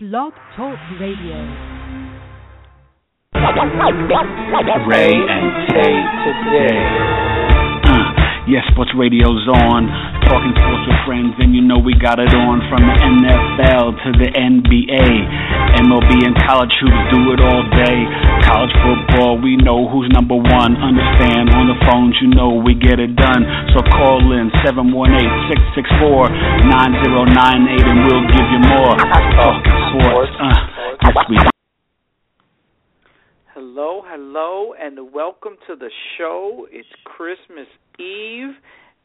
Blog Talk Radio. Ray and Tay Today. Yes, sports radio's on. Talking sports with friends, and you know we got it on. From the NFL to the NBA, MLB and college hoops, do it all day. College football, we know who's number one. Understand, on the phones, you know we get it done. So call in 718-664-9098, and we'll give you more. Talking sports. Hello, and welcome to the show. It's Christmas Eve,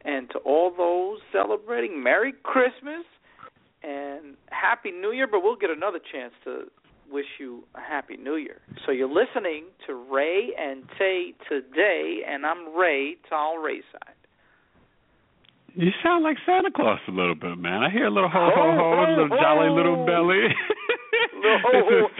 and to all those celebrating, Merry Christmas and Happy New Year. But we'll get another chance to wish you a Happy New Year. So you're listening to Ray and Tay Today, and I'm Ray, Tall Rayside. You sound like Santa Claus a little bit, man. I hear a little ho, ho, ho, a little jolly little belly. This is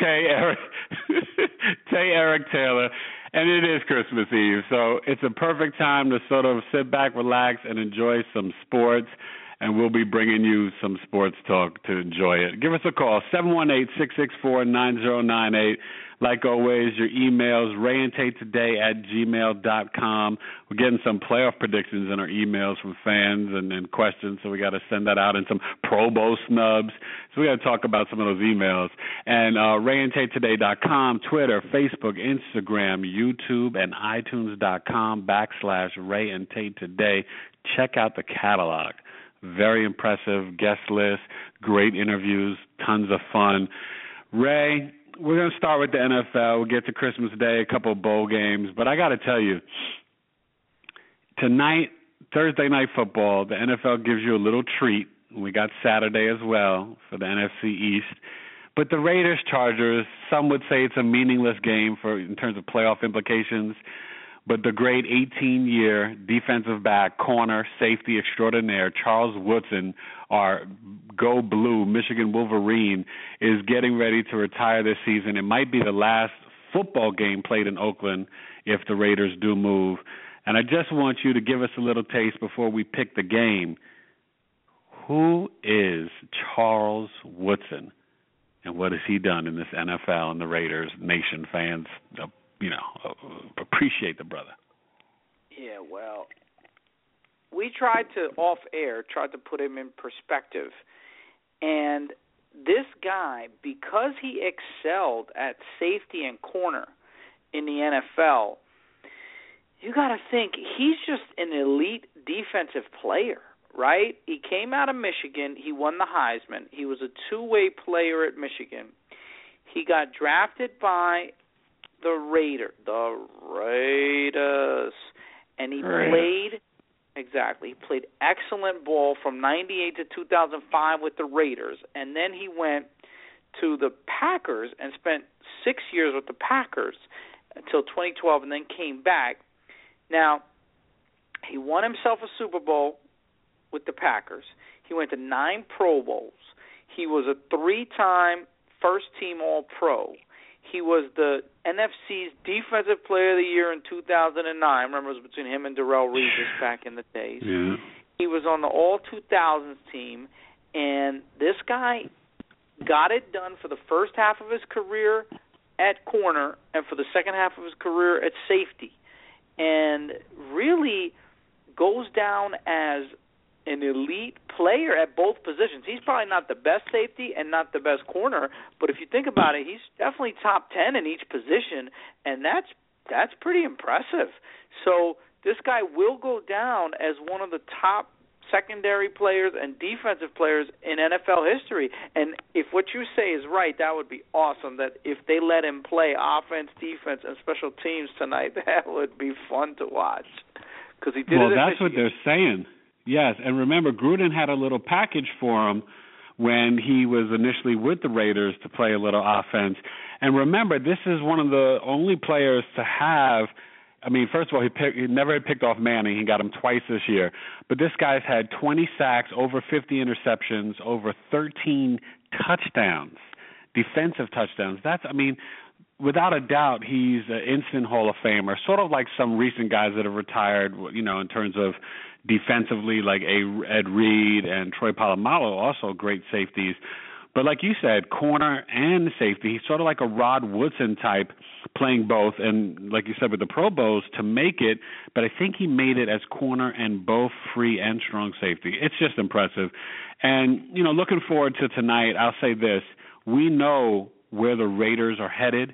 Tay Eric Taylor, and it is Christmas Eve, so it's a perfect time to sort of sit back, relax, and enjoy some sports, and we'll be bringing you some sports talk to enjoy it. Give us a call, 718-664-9098. Like always, your emails, rayandtaytoday@gmail.com. We're getting some playoff predictions in our emails from fans and questions, so we got to send that out, and some Pro Bowl snubs. So we got to talk about some of those emails. And rayandtaytoday.com, Twitter, Facebook, Instagram, YouTube, and iTunes.com/Ray and Tay Today. Check out the catalog. Very impressive guest list, great interviews, tons of fun. Ray, we're going to start with the NFL. We'll get to Christmas Day, a couple of bowl games. But I got to tell you, tonight, Thursday Night Football, the NFL gives you a little treat. We got Saturday as well for the NFC East. But the Raiders-Chargers, some would say it's a meaningless game in terms of playoff implications. But the great 18-year defensive back, corner, safety extraordinaire, Charles Woodson, our go blue Michigan Wolverine, is getting ready to retire this season. It might be the last football game played in Oakland if the Raiders do move. And I just want you to give us a little taste before we pick the game. Who is Charles Woodson, and what has he done in this NFL and the Raiders Nation fans? Appreciate the brother. Yeah, well, we tried to, off air, tried to put him in perspective. And this guy, because he excelled at safety and corner in the NFL, you got to think he's just an elite defensive player, right? He came out of Michigan. He won the Heisman. He was a two-way player at Michigan. He got drafted by the Raiders, and he played excellent ball from 98 to 2005 with the Raiders, and then he went to the Packers and spent 6 years with the Packers until 2012, and then came back. Now, he won himself a Super Bowl with the Packers. He went to 9 Pro Bowls. He was a 3-time first-team All-Pro. He was the NFC's Defensive Player of the Year in 2009. Remember, it was between him and Darrelle Revis back in the days. Yeah. He was on the All-2000s team, and this guy got it done for the first half of his career at corner and for the second half of his career at safety, and really goes down as an elite player at both positions. He's probably not the best safety and not the best corner, but if you think about it, he's definitely top 10 in each position, and that's pretty impressive. So this guy will go down as one of the top secondary players and defensive players in NFL history. And if what you say is right, that would be awesome. That if they let him play offense, defense, and special teams tonight, that would be fun to watch. Because he did. Well, that's what they're saying. Yes, and remember, Gruden had a little package for him when he was initially with the Raiders to play a little offense. And remember, this is one of the only players to have – I mean, first of all, he never had picked off Manning. He got him twice this year. But this guy's had 20 sacks, over 50 interceptions, over 13 touchdowns, defensive touchdowns. That's – I mean – without a doubt, he's an instant Hall of Famer, sort of like some recent guys that have retired, you know, in terms of defensively, like Ed Reed and Troy Polamalu, also great safeties. But like you said, corner and safety, he's sort of like a Rod Woodson type, playing both. And like you said, with the Pro Bowls to make it, but I think he made it as corner and both free and strong safety. It's just impressive. And, you know, looking forward to tonight, I'll say this. We know where the Raiders are headed.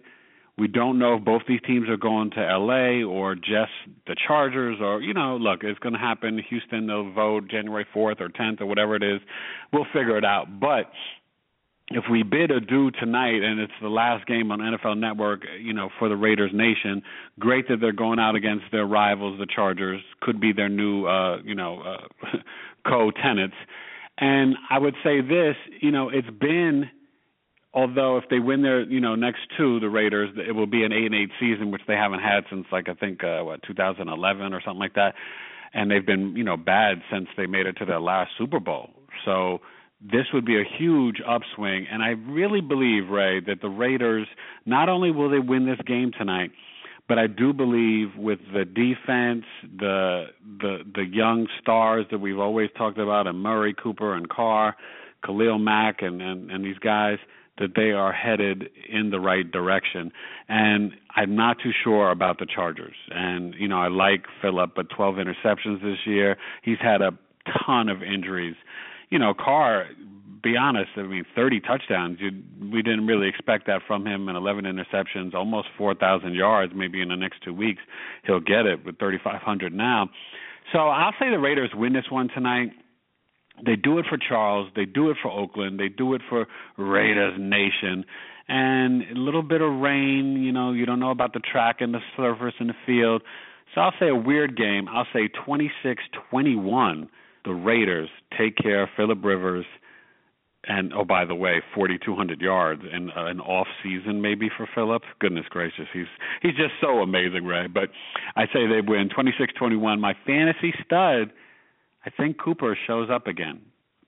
We don't know if both these teams are going to L.A. or just the Chargers or, you know, look, it's going to happen. Houston, they'll vote January 4th or 10th or whatever it is. We'll figure it out. But if we bid adieu tonight, and it's the last game on NFL Network, you know, for the Raiders Nation, great that they're going out against their rivals, the Chargers, could be their new, co-tenants. And I would say this, you know, it's been – although if they win their, you know, next two, the Raiders, it will be an 8-8 season, which they haven't had since, like, I think, 2011 or something like that. And they've been, you know, bad since they made it to their last Super Bowl. So this would be a huge upswing. And I really believe, Ray, that the Raiders, not only will they win this game tonight, but I do believe with the defense, the young stars that we've always talked about, and Murray, Cooper, and Carr, Khalil Mack, and these guys, that they are headed in the right direction. And I'm not too sure about the Chargers. And, you know, I like Phillip, but 12 interceptions this year. He's had a ton of injuries. You know, Carr, be honest, I mean, 30 touchdowns. We didn't really expect that from him, and 11 interceptions, almost 4,000 yards maybe in the next 2 weeks. He'll get it with 3,500 now. So I'll say the Raiders win this one tonight. They do it for Charles. They do it for Oakland. They do it for Raiders Nation. And a little bit of rain, you know, you don't know about the track and the surface and the field. So I'll say a weird game. I'll say 26-21. The Raiders take care of Phillip Rivers. And, oh, by the way, 4,200 yards in an off season maybe for Phillip. Goodness gracious, he's just so amazing, Ray. But I say they win 26-21. My fantasy stud, I think Cooper shows up again.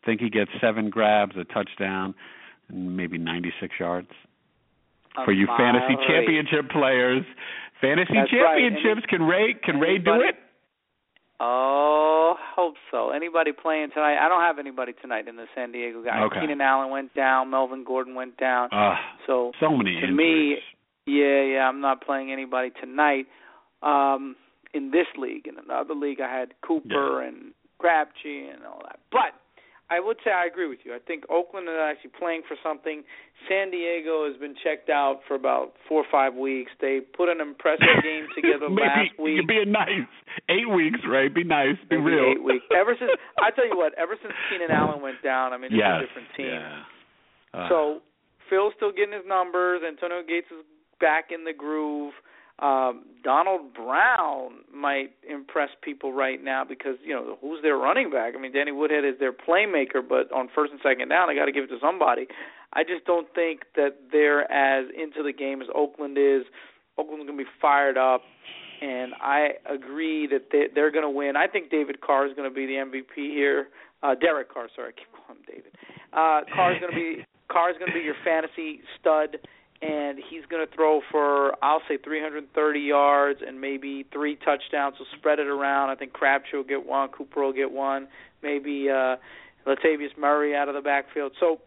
I think he gets 7 grabs, a touchdown, and maybe 96 yards. For you fantasy championship players, fantasy That's championships, right. Can Ray do it? Oh, hope so. Anybody playing tonight? I don't have anybody tonight in the San Diego guys. Okay. Keenan Allen went down. Melvin Gordon went down. So many to injuries. Me, yeah, I'm not playing anybody tonight in this league. In another league, I had Cooper and Crabtree and all that. But I would say I agree with you. I think Oakland is actually playing for something. San Diego has been checked out for about 4 or 5 weeks. They put an impressive game together last week. You're being nice. 8 weeks, right? Be nice. Be Maybe real. 8 weeks. Ever since Keenan Allen went down, I mean, it's a different team. Yeah. So Phil's still getting his numbers. Antonio Gates is back in the groove. Donald Brown might impress people right now because, you know, who's their running back? I mean, Danny Woodhead is their playmaker, but on first and second down, they got to give it to somebody. I just don't think that they're as into the game as Oakland is. Oakland's going to be fired up, and I agree that they're going to win. I think David Carr is going to be the MVP here. Derek Carr, sorry, I keep calling him David. Carr's going to be your fantasy stud. And he's going to throw for, I'll say, 330 yards and maybe 3 touchdowns. So spread it around. I think Crabtree will get one. Cooper will get one. Maybe Latavius Murray out of the backfield. So,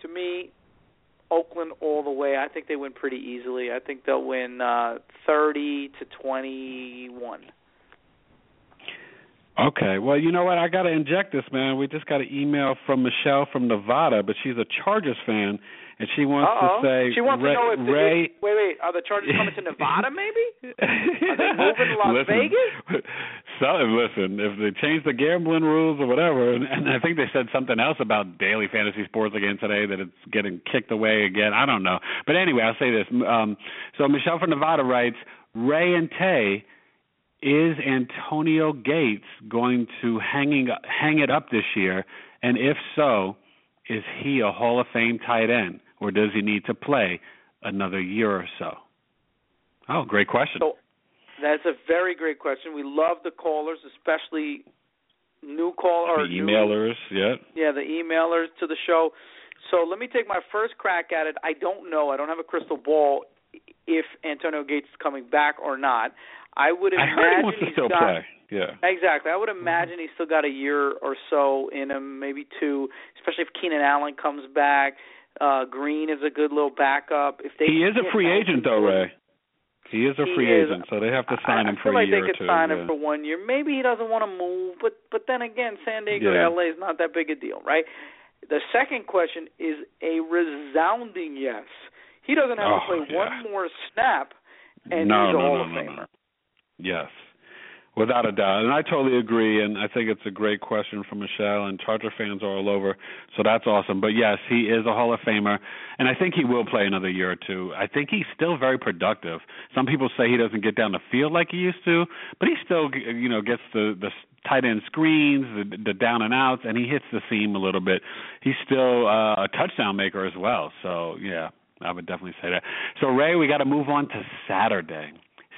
to me, Oakland all the way. I think they win pretty easily. I think they'll win 30-21. Okay. Well, you know what? I got to inject this, man. We just got an email from Michelle from Nevada, but she's a Chargers fan. And she wants to say, she wants to know if are the Chargers coming to Nevada maybe? Are they moving to Las Vegas? Listen, if they change the gambling rules or whatever, and I think they said something else about daily fantasy sports again today, that it's getting kicked away again. I don't know. But anyway, I'll say this. So Michelle from Nevada writes, Ray and Tay, is Antonio Gates going to hang it up this year? And if so, is he a Hall of Fame tight end, or does he need to play another year or so? Oh, great question. So that's a very great question. We love the callers, especially new callers. The emailers, Yeah, the emailers to the show. So let me take my first crack at it. I don't know. I don't have a crystal ball if Antonio Gates is coming back or not. I would imagine he wants to still play. Yeah. Exactly. I would imagine he's still got a year or so in him, maybe 2, especially if Keenan Allen comes back. Green is a good little backup. If they he is a free agent, though, Ray. He is a free agent, so they have to sign him for a year or two. I feel like they could sign him for 1 year. Maybe he doesn't want to move, but then again, San Diego to L.A. is not that big a deal, right? The second question is a resounding yes. He doesn't have to play one more snap, and he's a Hall of Famer. Yes, without a doubt. And I totally agree, and I think it's a great question from Michelle, and Charger fans are all over, so that's awesome. But, yes, he is a Hall of Famer, and I think he will play another year or two. I think he's still very productive. Some people say he doesn't get down the field like he used to, but he still, you know, gets the tight end screens, the down and outs, and he hits the seam a little bit. He's still a touchdown maker as well. So, yeah, I would definitely say that. So, Ray, we got to move on to Saturday.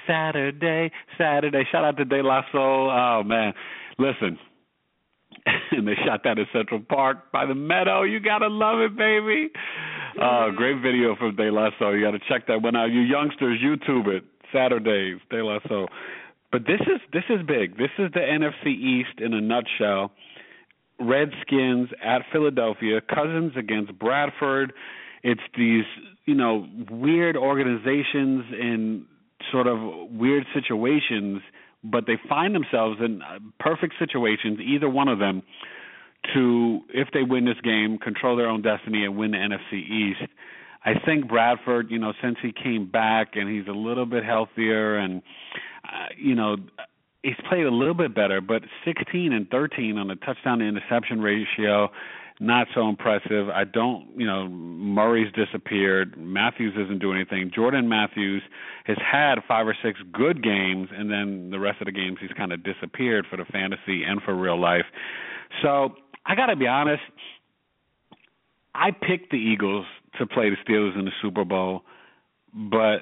Saturday. Shout out to De La Soul. Oh, man. Listen, and they shot that at Central Park by the Meadow. You got to love it, baby. Great video from De La Soul. You got to check that one out. You youngsters, YouTube it. Saturdays, De La Soul. But this is big. This is the NFC East in a nutshell. Redskins at Philadelphia. Cousins against Bradford. It's these, you know, weird organizations in sort of weird situations, but they find themselves in perfect situations, either one of them, to, if they win this game, control their own destiny and win the NFC East. I think Bradford, you know, since he came back and he's a little bit healthier and, you know, he's played a little bit better, but 16 and 13 on the touchdown-to-interception ratio, not so impressive. I don't, you know, Murray's disappeared. Matthews isn't doing anything. Jordan Matthews has had 5 or 6 good games, and then the rest of the games he's kind of disappeared for the fantasy and for real life. So I got to be honest, I picked the Eagles to play the Steelers in the Super Bowl, but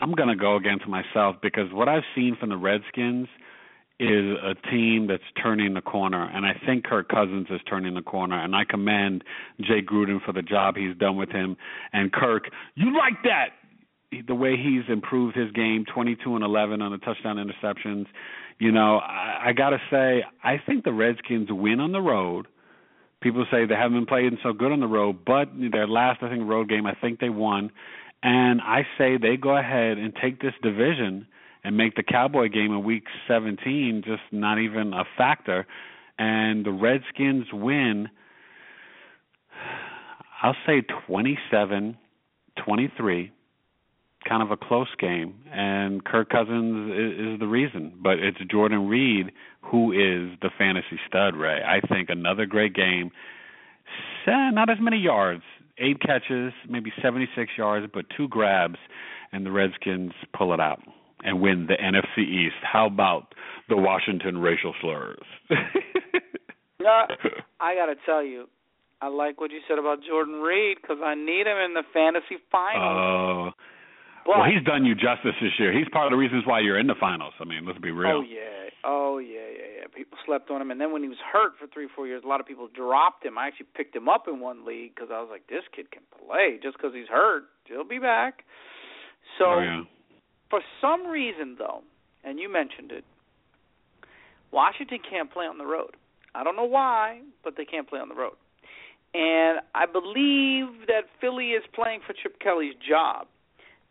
I'm going to go against myself because what I've seen from the Redskins is a team that's turning the corner, and I think Kirk Cousins is turning the corner, and I commend Jay Gruden for the job he's done with him. And Kirk, you like that, the way he's improved his game, 22 and 11 on the touchdown interceptions. You know, I got to say, I think the Redskins win on the road. People say they haven't been playing so good on the road, but their last, I think, road game, I think they won. And I say they go ahead and take this division and make the Cowboy game in Week 17 just not even a factor. And the Redskins win, I'll say 27-23, kind of a close game. And Kirk Cousins is the reason. But it's Jordan Reed who is the fantasy stud, Ray. I think another great game. Not as many yards. 8 catches, maybe 76 yards, but 2 grabs, and the Redskins pull it out and win the NFC East. How about the Washington racial slurs? I got to tell you, I like what you said about Jordan Reed because I need him in the fantasy finals. Well, he's done you justice this year. He's part of the reasons why you're in the finals. I mean, let's be real. Oh, yeah. People slept on him. And then when he was hurt for 3 or 4 years, a lot of people dropped him. I actually picked him up in one league because I was like, this kid can play. Just because he's hurt, he'll be back. So for some reason, though, and you mentioned it, Washington can't play on the road. I don't know why, but they can't play on the road. And I believe that Philly is playing for Chip Kelly's job.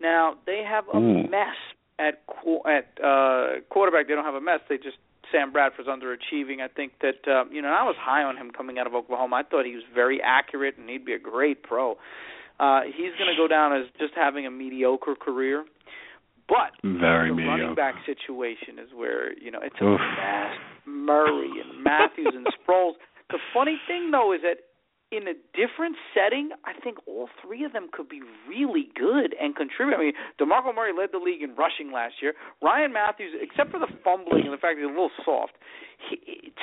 Now, they have a mess at quarterback. They don't have a mess. They just Sam Bradford's underachieving. I think that, you know, I was high on him coming out of Oklahoma. I thought he was very accurate and he'd be a great pro. He's going to go down as just having a mediocre career. But the running back situation is where, you know, it's a mess. Murray and Matthews and Sproles. The funny thing, though, is that in a different setting, I think all 3 of them could be really good and contribute. I mean, DeMarco Murray led the league in rushing last year. Ryan Matthews, except for the fumbling and the fact that he's a little soft,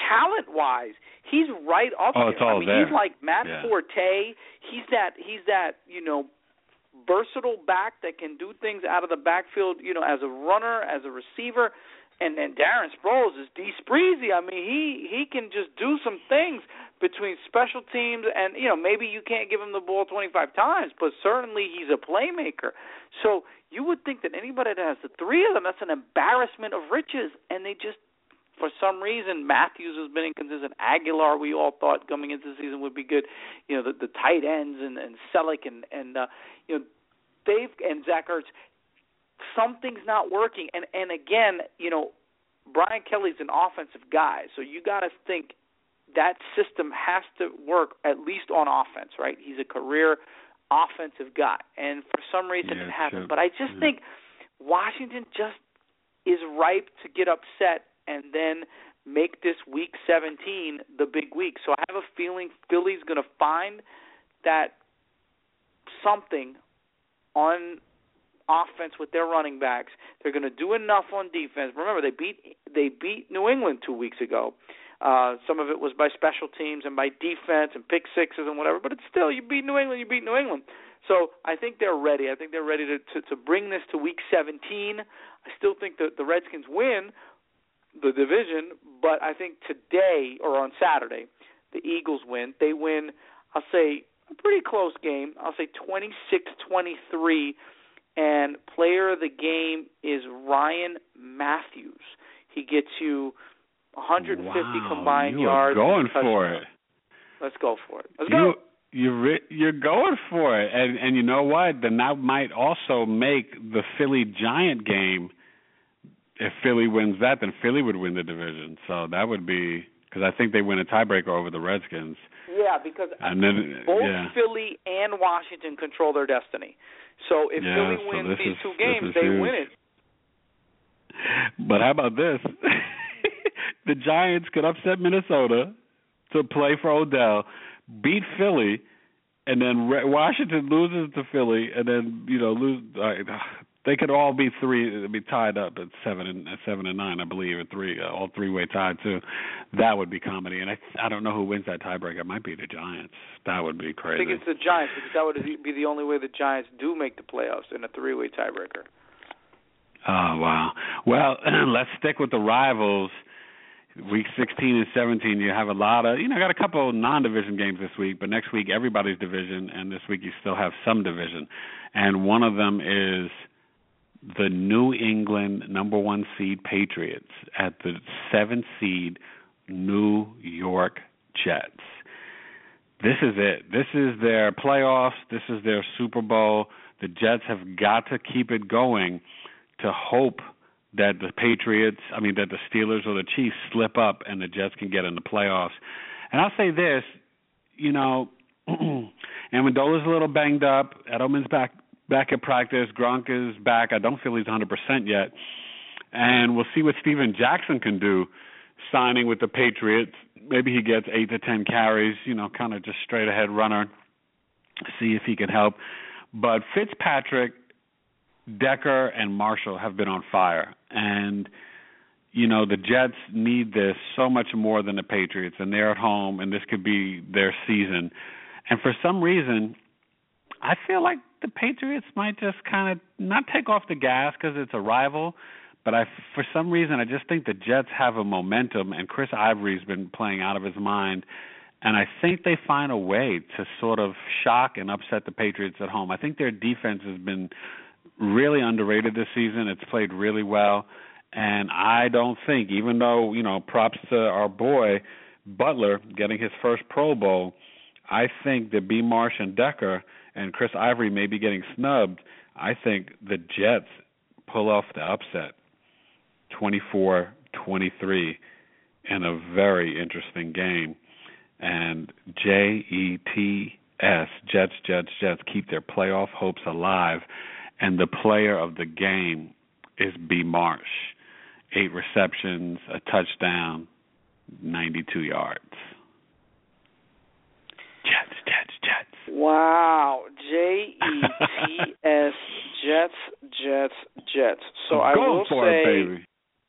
talent-wise, he's right up there. It's all I mean, there. He's like Matt Forte. He's that, you know, versatile back that can do things out of the backfield, you know, as a runner, as a receiver. And then Darren Sproles is D. Spreezy. I mean, he can just do some things between special teams and, you know, maybe you can't give him the ball 25 times, but certainly he's a playmaker. So you would think that anybody that has the 3 of them, that's an embarrassment of riches, and they just For some reason, Matthews has been inconsistent. Aguilar, we all thought coming into the season would be good. You know, the tight ends and Selleck and you know, Dave and Zach Ertz. Something's not working. And again, you know, Brian Kelly's an offensive guy, so you got to think that system has to work at least on offense, right? He's a career offensive guy, and for some reason it happened. But I just think Washington just is ripe to get upset and then make this Week 17 the big week. So I have a feeling Philly's going to find that something on offense with their running backs. They're going to do enough on defense. Remember, they beat New England 2 weeks ago. Some of it was by special teams and by defense and pick sixes and whatever, but it's still, you beat New England, you beat New England. So I think they're ready. I think they're ready to bring this to Week 17. I still think the Redskins win the division, but I think today or on Saturday the Eagles win. They win, I'll say, a pretty close game. I'll say 26-23, and player of the game is Ryan Matthews. He gets you 150 combined yards. You're going for it. Let's go for it. Let's go. You're going for it. And you know what? Then that might also make the Philly-Giant game. If Philly wins that, then Philly would win the division. So that would be – because I think they win a tiebreaker over the Redskins. Yeah, because both Philly and Washington control their destiny. So if Philly wins these two games, they win it. But how about this? The Giants could upset Minnesota to play for Odell, beat Philly, and then Washington loses to Philly, and then, you know, lose. They could all be tied up at 7 and 9, I believe, or all three-way tied too. That would be comedy, and I don't know who wins that tiebreaker. It might be the Giants. That would be crazy. I think it's the Giants because that would be the only way the Giants do make the playoffs in a three-way tiebreaker. Oh wow! Well, let's stick with the rivals. Week 16 and 17, you have a lot of, you know, got a couple non-division games this week, but next week everybody's division, and this week you still have some division. And one of them is the New England #1 seed Patriots at the 7th seed New York Jets. This is it. This is their playoffs. This is their Super Bowl. The Jets have got to keep it going to hope that the Steelers or the Chiefs slip up and the Jets can get in the playoffs. And I'll say this, you know, Amendola's a little banged up. Edelman's back at practice. Gronk is back. I don't feel he's 100% yet. And we'll see what Steven Jackson can do signing with the Patriots. Maybe he gets 8 to 10 carries, you know, kind of just straight-ahead runner. See if he can help. But Fitzpatrick, Decker, and Marshall have been on fire. And, you know, the Jets need this so much more than the Patriots, and they're at home, and this could be their season. And for some reason, I feel like the Patriots might just kind of not take off the gas because it's a rival, but for some reason I just think the Jets have a momentum, and Chris Ivory's been playing out of his mind. And I think they find a way to sort of shock and upset the Patriots at home. I think their defense has been really underrated this season. It's played really well, and I don't think, even though, you know, props to our boy Butler getting his first Pro Bowl, I think that B. Marsh and Decker and Chris Ivory may be getting snubbed. I think the Jets pull off the upset 24-23 in a very interesting game. And Jets, Jets keep their playoff hopes alive. And the player of the game is B. Marsh. 8 receptions, a touchdown, 92 yards. Jets. Wow. Jets, Jets. So I will say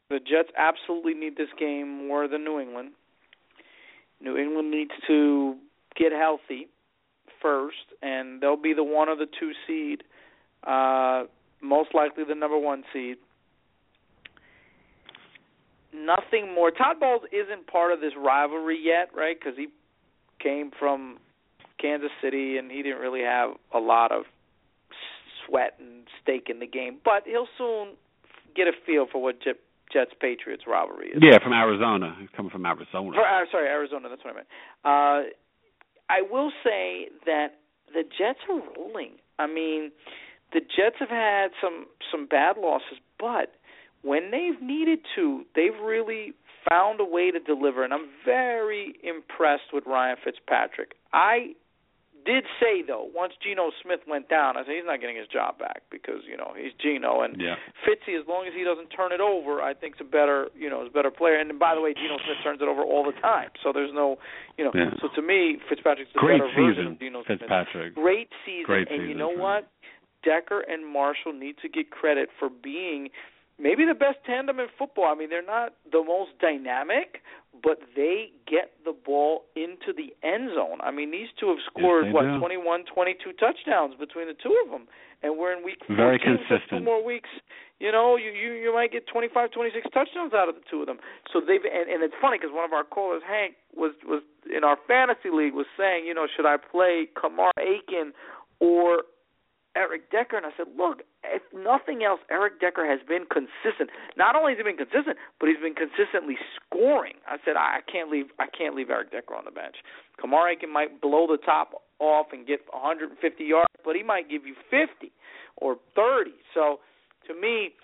the Jets absolutely need this game more than New England. New England needs to get healthy first, and they'll be the one or the two seed. Most likely the #1 seed. Nothing more. Todd Bowles isn't part of this rivalry yet, right? Because he came from Kansas City and he didn't really have a lot of sweat and stake in the game. But he'll soon get a feel for what Jets-Patriots rivalry is. Yeah, from Arizona. He's coming from Arizona. Arizona. That's what I meant. I will say that the Jets are rolling. I mean, the Jets have had some bad losses, but when they've needed to, they've really found a way to deliver, and I'm very impressed with Ryan Fitzpatrick. I did say, though, once Geno Smith went down, I said he's not getting his job back because, you know, he's Geno. And Fitzy, as long as he doesn't turn it over, I think is a better player. And by the way, Geno Smith turns it over all the time. So there's no, you know. Yeah. So to me, Fitzpatrick's the better version of Geno Smith. Great season. And you know what? Decker and Marshall need to get credit for being maybe the best tandem in football. I mean, they're not the most dynamic, but they get the ball into the end zone. I mean, these two have scored, 21, 22 touchdowns between the two of them, and we're in week 14. Very consistent. 2 more weeks, you know, you might get 25, 26 touchdowns out of the two of them. So they've, and it's funny because one of our callers, Hank, was in our fantasy league was saying, you know, should I play Kamar Aiken or Eric Decker? And I said, look, if nothing else, Eric Decker has been consistent. Not only has he been consistent, but he's been consistently scoring. I said, I can't leave Eric Decker on the bench. Kamar Aiken might blow the top off and get 150 yards, but he might give you 50 or 30. So, to me,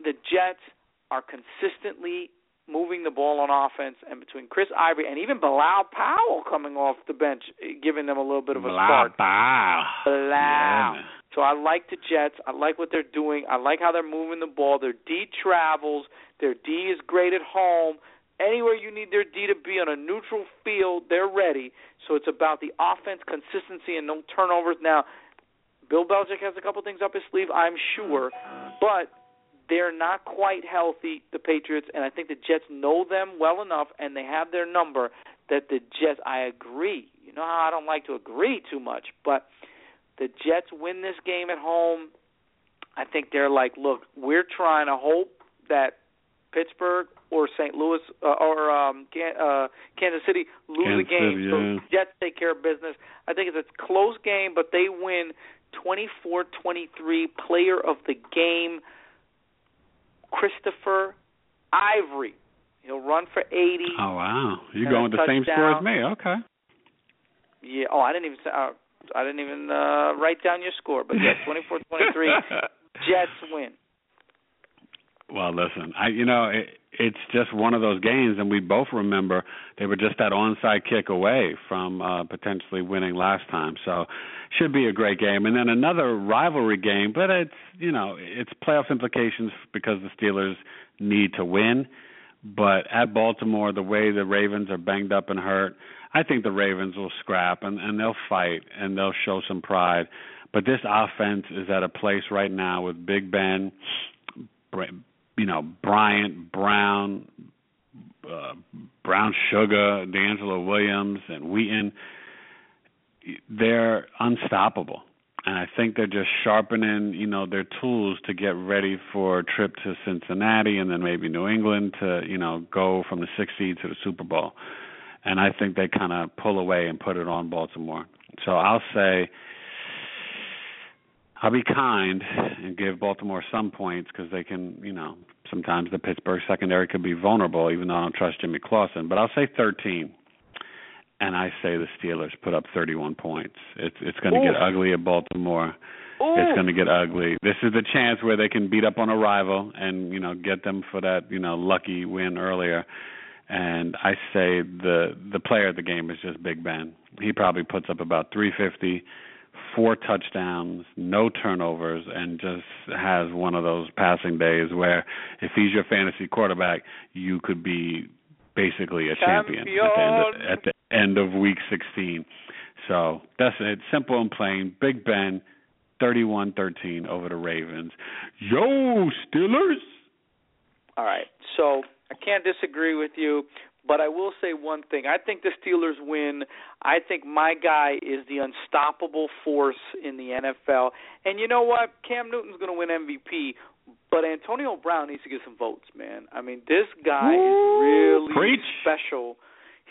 the Jets are consistently moving the ball on offense, and between Chris Ivory and even Bilal Powell coming off the bench, giving them a little bit of a start. Bilal. Yeah. So I like the Jets. I like what they're doing. I like how they're moving the ball. Their D travels. Their D is great at home. Anywhere you need their D to be on a neutral field, they're ready. So it's about the offense, consistency, and no turnovers. Now, Bill Belichick has a couple things up his sleeve, I'm sure, but they're not quite healthy, the Patriots, and I think the Jets know them well enough, and they have their number, that the Jets, I agree. You know how I don't like to agree too much, but the Jets win this game at home. I think they're like, look, we're trying to hope that Pittsburgh or St. Louis or Kansas City lose a game. Yeah. So the Jets take care of business. I think it's a close game, but they win 24-23, player of the game, Christopher Ivory. He'll run for 80. Oh, wow. You're going the same score as me. Okay. Yeah. Oh, I didn't even write down your score. But, yeah, 24-23, Jets win. Well, listen, it's just one of those games, and we both remember they were just that onside kick away from potentially winning last time. So should be a great game. And then another rivalry game, but it's playoff implications because the Steelers need to win. But at Baltimore, the way the Ravens are banged up and hurt, I think the Ravens will scrap, and they'll fight, and they'll show some pride. But this offense is at a place right now with Big Ben, Bryant, Brown, Brown Sugar, D'Angelo Williams, and Wheaton. They're unstoppable. And I think they're just sharpening, their tools to get ready for a trip to Cincinnati and then maybe New England to, go from the 6th seed to the Super Bowl. And I think they kind of pull away and put it on Baltimore. So I'll say I'll be kind and give Baltimore some points because they can, sometimes the Pittsburgh secondary could be vulnerable, even though I don't trust Jimmy Clausen. But I'll say 13. And I say the Steelers put up 31 points. It's going to get ugly at Baltimore. Ooh. It's going to get ugly. This is the chance where they can beat up on a rival and, get them for that, lucky win earlier. And I say the player of the game is just Big Ben. He probably puts up about 350, 4 touchdowns, no turnovers, and just has one of those passing days where if he's your fantasy quarterback, you could be basically a champion. At the end of week 16. So that's it. Simple and plain. Big Ben, 31-13 over the Ravens. Yo, Steelers! All right. So I can't disagree with you, but I will say one thing. I think the Steelers win. I think my guy is the unstoppable force in the NFL. And you know what? Cam Newton's going to win MVP, but Antonio Brown needs to get some votes, man. I mean, this guy is really special.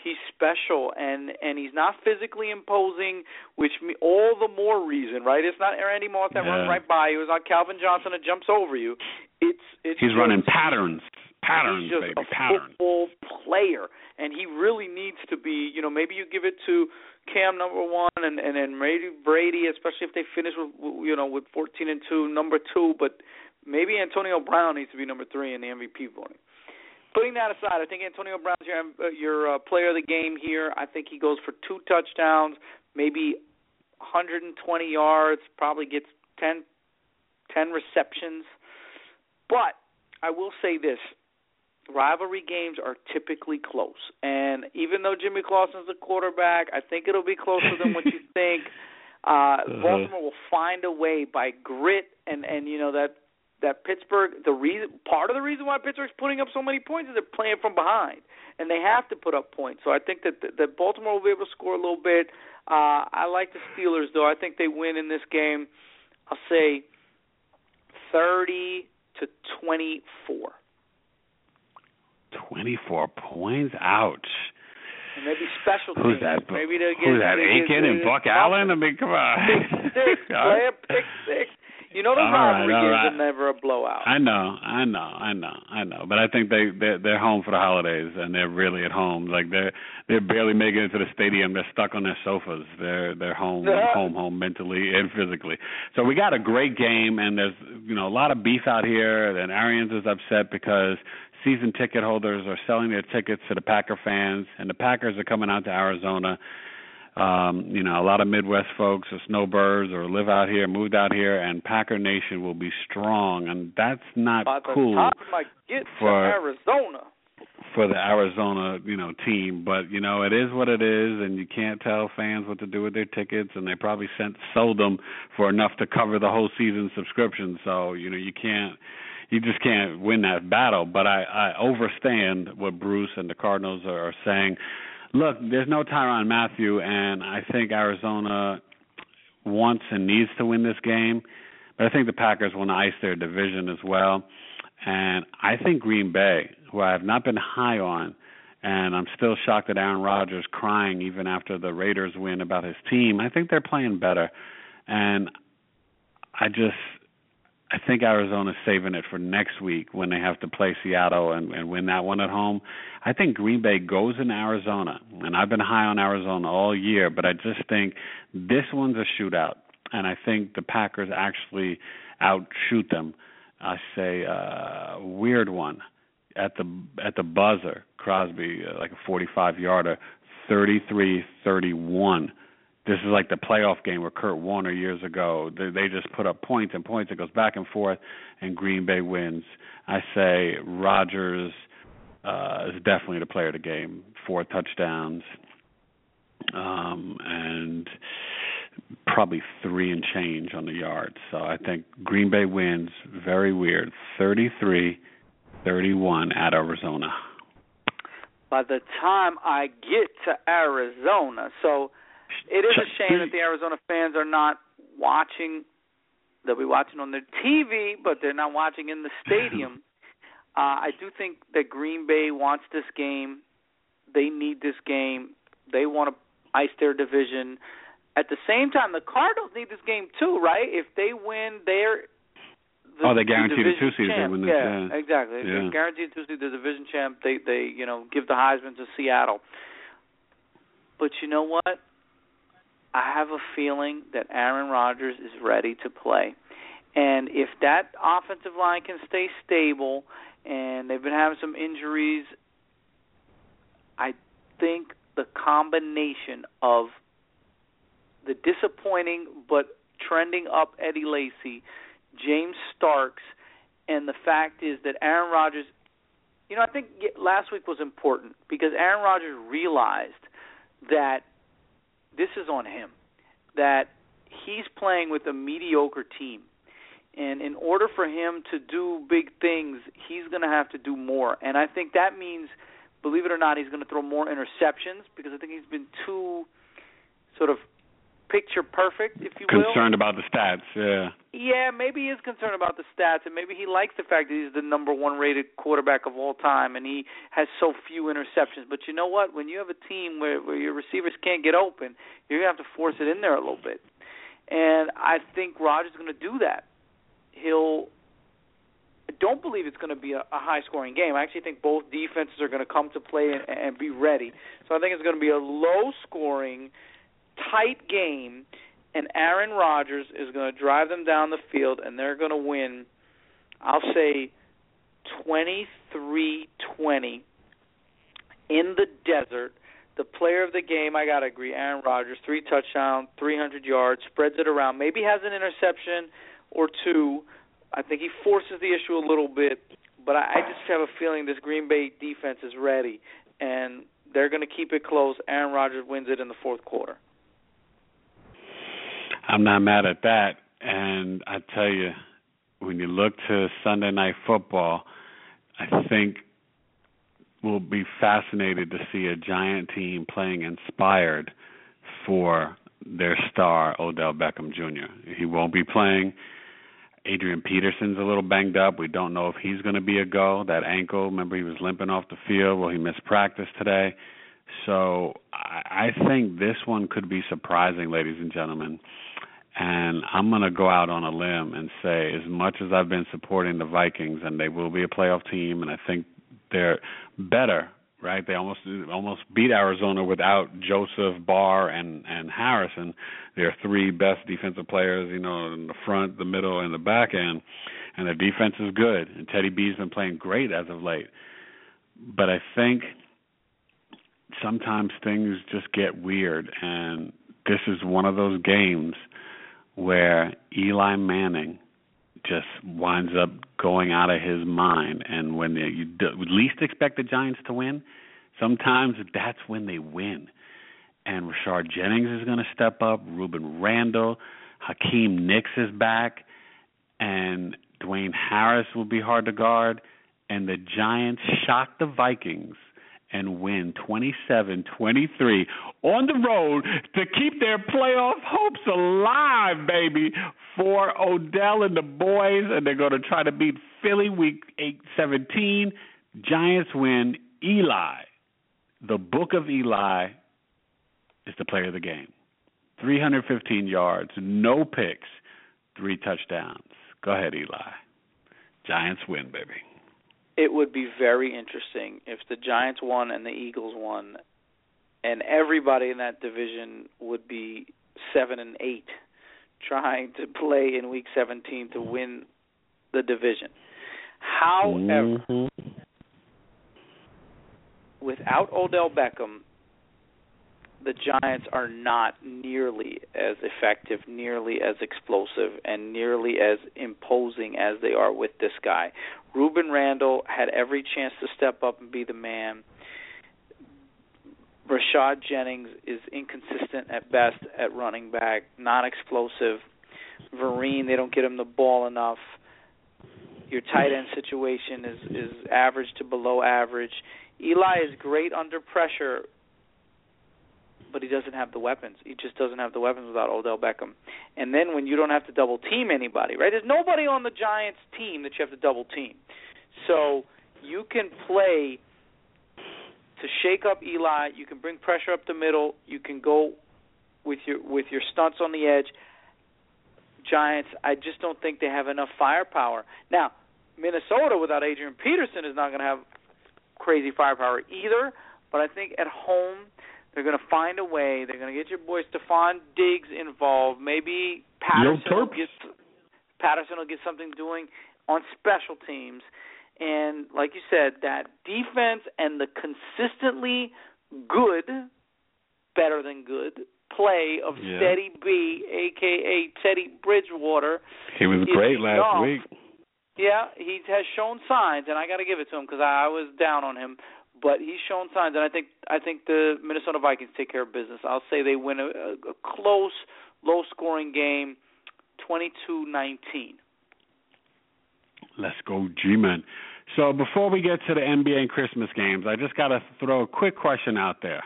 He's special, and he's not physically imposing, which all the more reason, right? It's not Randy Moss that runs right by you. It's not Calvin Johnson that jumps over you. He's running patterns. Patterns, he's just a football player, and he really needs to be, you know, maybe you give it to Cam, number one, and Brady, especially if they finish with, you know, with 14-2, number two, but maybe Antonio Brown needs to be number three in the MVP voting. Putting that aside, I think Antonio Brown's your player of the game here. I think he goes for 2 touchdowns, maybe 120 yards, probably gets 10 receptions. But I will say this. Rivalry games are typically close. And even though Jimmy Clausen's the quarterback, I think it'll be closer than what you think. Baltimore will find a way by grit and you know, that Pittsburgh, part of the reason why Pittsburgh's putting up so many points is they're playing from behind, and they have to put up points. So I think that Baltimore will be able to score a little bit. I like the Steelers, though. I think they win in this game. I'll say 30-24. 24 points? Ouch. And maybe special teams. Who's that? Aiken and Buck Allen? I mean, come on. Pick six. You know, the rivalry games are never a blowout. I know. But I think they're home for the holidays, and they're really at home. Like they're barely making it to the stadium. They're stuck on their sofas. They're home mentally and physically. So we got a great game, and there's, you know, a lot of beef out here. And Arians is upset because season ticket holders are selling their tickets to the Packer fans, and the Packers are coming out to Arizona. You know, a lot of Midwest folks or snowbirds or live out here, moved out here, and Packer Nation will be strong, and that's not cool. By the time I get to Arizona. For the Arizona, you know, team, but you know, it is what it is, and you can't tell fans what to do with their tickets, and they probably sold them for enough to cover the whole season subscription. So you know, you just can't win that battle. But I understand what Bruce and the Cardinals are saying. Look, there's no Tyrann Mathieu, and I think Arizona wants and needs to win this game. But I think the Packers want to ice their division as well. And I think Green Bay, who I have not been high on, and I'm still shocked that Aaron Rodgers crying even after the Raiders win about his team, I think they're playing better. And I think Arizona's saving it for next week when they have to play Seattle and win that one at home. I think Green Bay goes in Arizona, and I've been high on Arizona all year, but I just think this one's a shootout, and I think the Packers actually outshoot them. I say weird one at the buzzer, Crosby, like a 45-yarder, 33-31. This is like the playoff game with Kurt Warner years ago. They just put up points and points. It goes back and forth, and Green Bay wins. I say Rodgers is definitely the player of the game, 4 touchdowns, and probably 3 and change on the yard. So I think Green Bay wins, very weird, 33-31 at Arizona. By the time I get to Arizona, so – it is a shame that the Arizona fans are not watching. They'll be watching on their TV, but they're not watching in the stadium. I do think that Green Bay wants this game. They need this game. They want to ice their division. At the same time, the Cardinals need this game too, right? If they win, they're guaranteed a 2 seed. Yeah, exactly. Yeah. They're guaranteed a 2 seed. The division champ. They you know, give the Heisman to Seattle. But you know what? I have a feeling that Aaron Rodgers is ready to play. And if that offensive line can stay stable, and they've been having some injuries, I think the combination of the disappointing but trending up Eddie Lacy, James Starks, and the fact is that Aaron Rodgers, you know, I think last week was important because Aaron Rodgers realized that this is on him, that he's playing with a mediocre team. And in order for him to do big things, he's going to have to do more. And I think that means, believe it or not, he's going to throw more interceptions because I think he's been too sort of picture perfect, if you will. Concerned about the stats, yeah. Yeah, maybe he is concerned about the stats, and maybe he likes the fact that he's the number one rated quarterback of all time, and he has so few interceptions. But you know what? When you have a team where your receivers can't get open, you're going to have to force it in there a little bit. And I think Rodgers is going to do that. He'll don't believe it's going to be a high-scoring game. I actually think both defenses are going to come to play and be ready. So I think it's going to be a low-scoring, tight game, and Aaron Rodgers is going to drive them down the field, and they're going to win, I'll say, 23-20 in the desert. The player of the game, I got to agree, Aaron Rodgers, 3 touchdowns, 300 yards, spreads it around, maybe has an interception or two. I think he forces the issue a little bit, but I just have a feeling this Green Bay defense is ready, and they're going to keep it close. Aaron Rodgers wins it in the fourth quarter. I'm not mad at that, and I tell you, when you look to Sunday Night Football, I think we'll be fascinated to see a Giant team playing inspired for their star, Odell Beckham Jr. He won't be playing. Adrian Peterson's a little banged up. We don't know if he's going to be a go. That ankle, remember he was limping off the field. Well, he missed practice today. So I think this one could be surprising, ladies and gentlemen. And I'm going to go out on a limb and say, as much as I've been supporting the Vikings, and they will be a playoff team, and I think they're better, right? They almost beat Arizona without Joseph, Barr, and Harrison. Their 3 best defensive players, you know, in the front, the middle, and the back end. And their defense is good. And Teddy B's been playing great as of late. But I think sometimes things just get weird. And this is one of those games where Eli Manning just winds up going out of his mind. And when you least expect the Giants to win, sometimes that's when they win. And Rashard Jennings is going to step up, Ruben Randle, Hakeem Nicks is back, and Dwayne Harris will be hard to guard. And the Giants shock the Vikings and win 27-23 on the road to keep their playoff hopes alive, baby, for Odell and the boys. And they're going to try to beat Philly week 8-17. Giants win. Eli, the book of Eli, is the player of the game. 315 yards, no picks, 3 touchdowns. Go ahead, Eli. Giants win, baby. It would be very interesting if the Giants won and the Eagles won, and everybody in that division would be 7-8 trying to play in Week 17 to win the division. However, without Odell Beckham, the Giants are not nearly as effective, nearly as explosive, and nearly as imposing as they are with this guy. Ruben Randle had every chance to step up and be the man. Rashard Jennings is inconsistent at best at running back, not explosive. Vereen, they don't get him the ball enough. Your tight end situation is average to below average. Eli is great under pressure, but he doesn't have the weapons. He just doesn't have the weapons without Odell Beckham. And then when you don't have to double-team anybody, right? There's nobody on the Giants team that you have to double-team. So you can play to shake up Eli. You can bring pressure up the middle. You can go with your stunts on the edge. Giants, I just don't think they have enough firepower. Now, Minnesota without Adrian Peterson is not going to have crazy firepower either, but I think at home they're going to find a way. They're going to get your boy Stephon Diggs involved. Maybe Patterson will get something doing on special teams. And like you said, that defense and the consistently good, better than good, play of Steady B, a.k.a. Teddy Bridgewater. He was great last week. Yeah, he has shown signs, and I got to give it to him because I was down on him. But he's shown signs, and I think the Minnesota Vikings take care of business. I'll say they win a close, low-scoring game, 22-19. Let's go, G-Man. So before we get to the NBA and Christmas games, I just got to throw a quick question out there.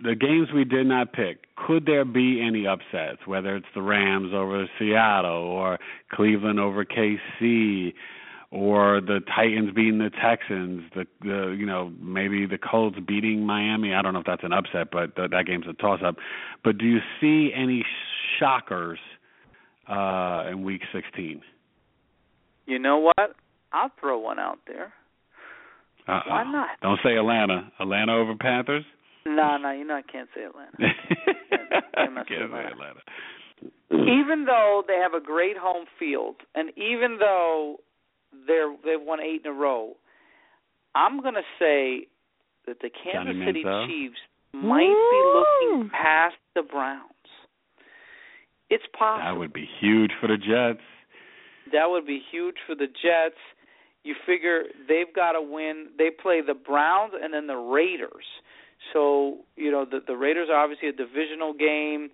The games we did not pick, could there be any upsets, whether it's the Rams over Seattle or Cleveland over KC, or the Titans beating the Texans, maybe the Colts beating Miami? I don't know if that's an upset, but that game's a toss-up. But do you see any shockers in Week 16? You know what? I'll throw one out there. Why not? Don't say Atlanta. Atlanta over Panthers? No, you know I can't say Atlanta. I can't say Atlanta. Even though they have a great home field, and even though they've won 8 in a row, I'm going to say that the Kansas City Chiefs might be looking past the Browns. It's possible. That would be huge for the Jets. That would be huge for the Jets. You figure they've got to win. They play the Browns and then the Raiders. So, you know, the Raiders are obviously a divisional game.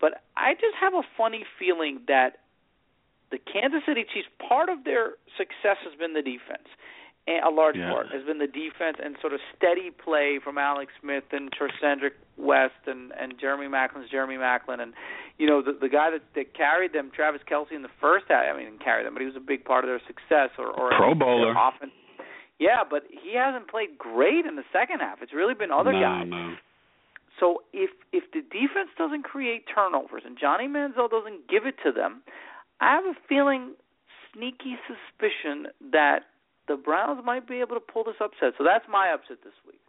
But I just have a funny feeling that the Kansas City Chiefs, part of their success has been the defense. And a large part has been the defense and sort of steady play from Alex Smith and Tercendrick West and Jeremy Macklin. And, you know, the guy that carried them, Travis Kelce, in the first half, I mean, didn't carry them, but he was a big part of their success. Or Pro Bowler. Offense. Yeah, but he hasn't played great in the second half. It's really been other guys. No. So if the defense doesn't create turnovers and Johnny Manziel doesn't give it to them, I have a feeling, sneaky suspicion, that the Browns might be able to pull this upset. So that's my upset this week.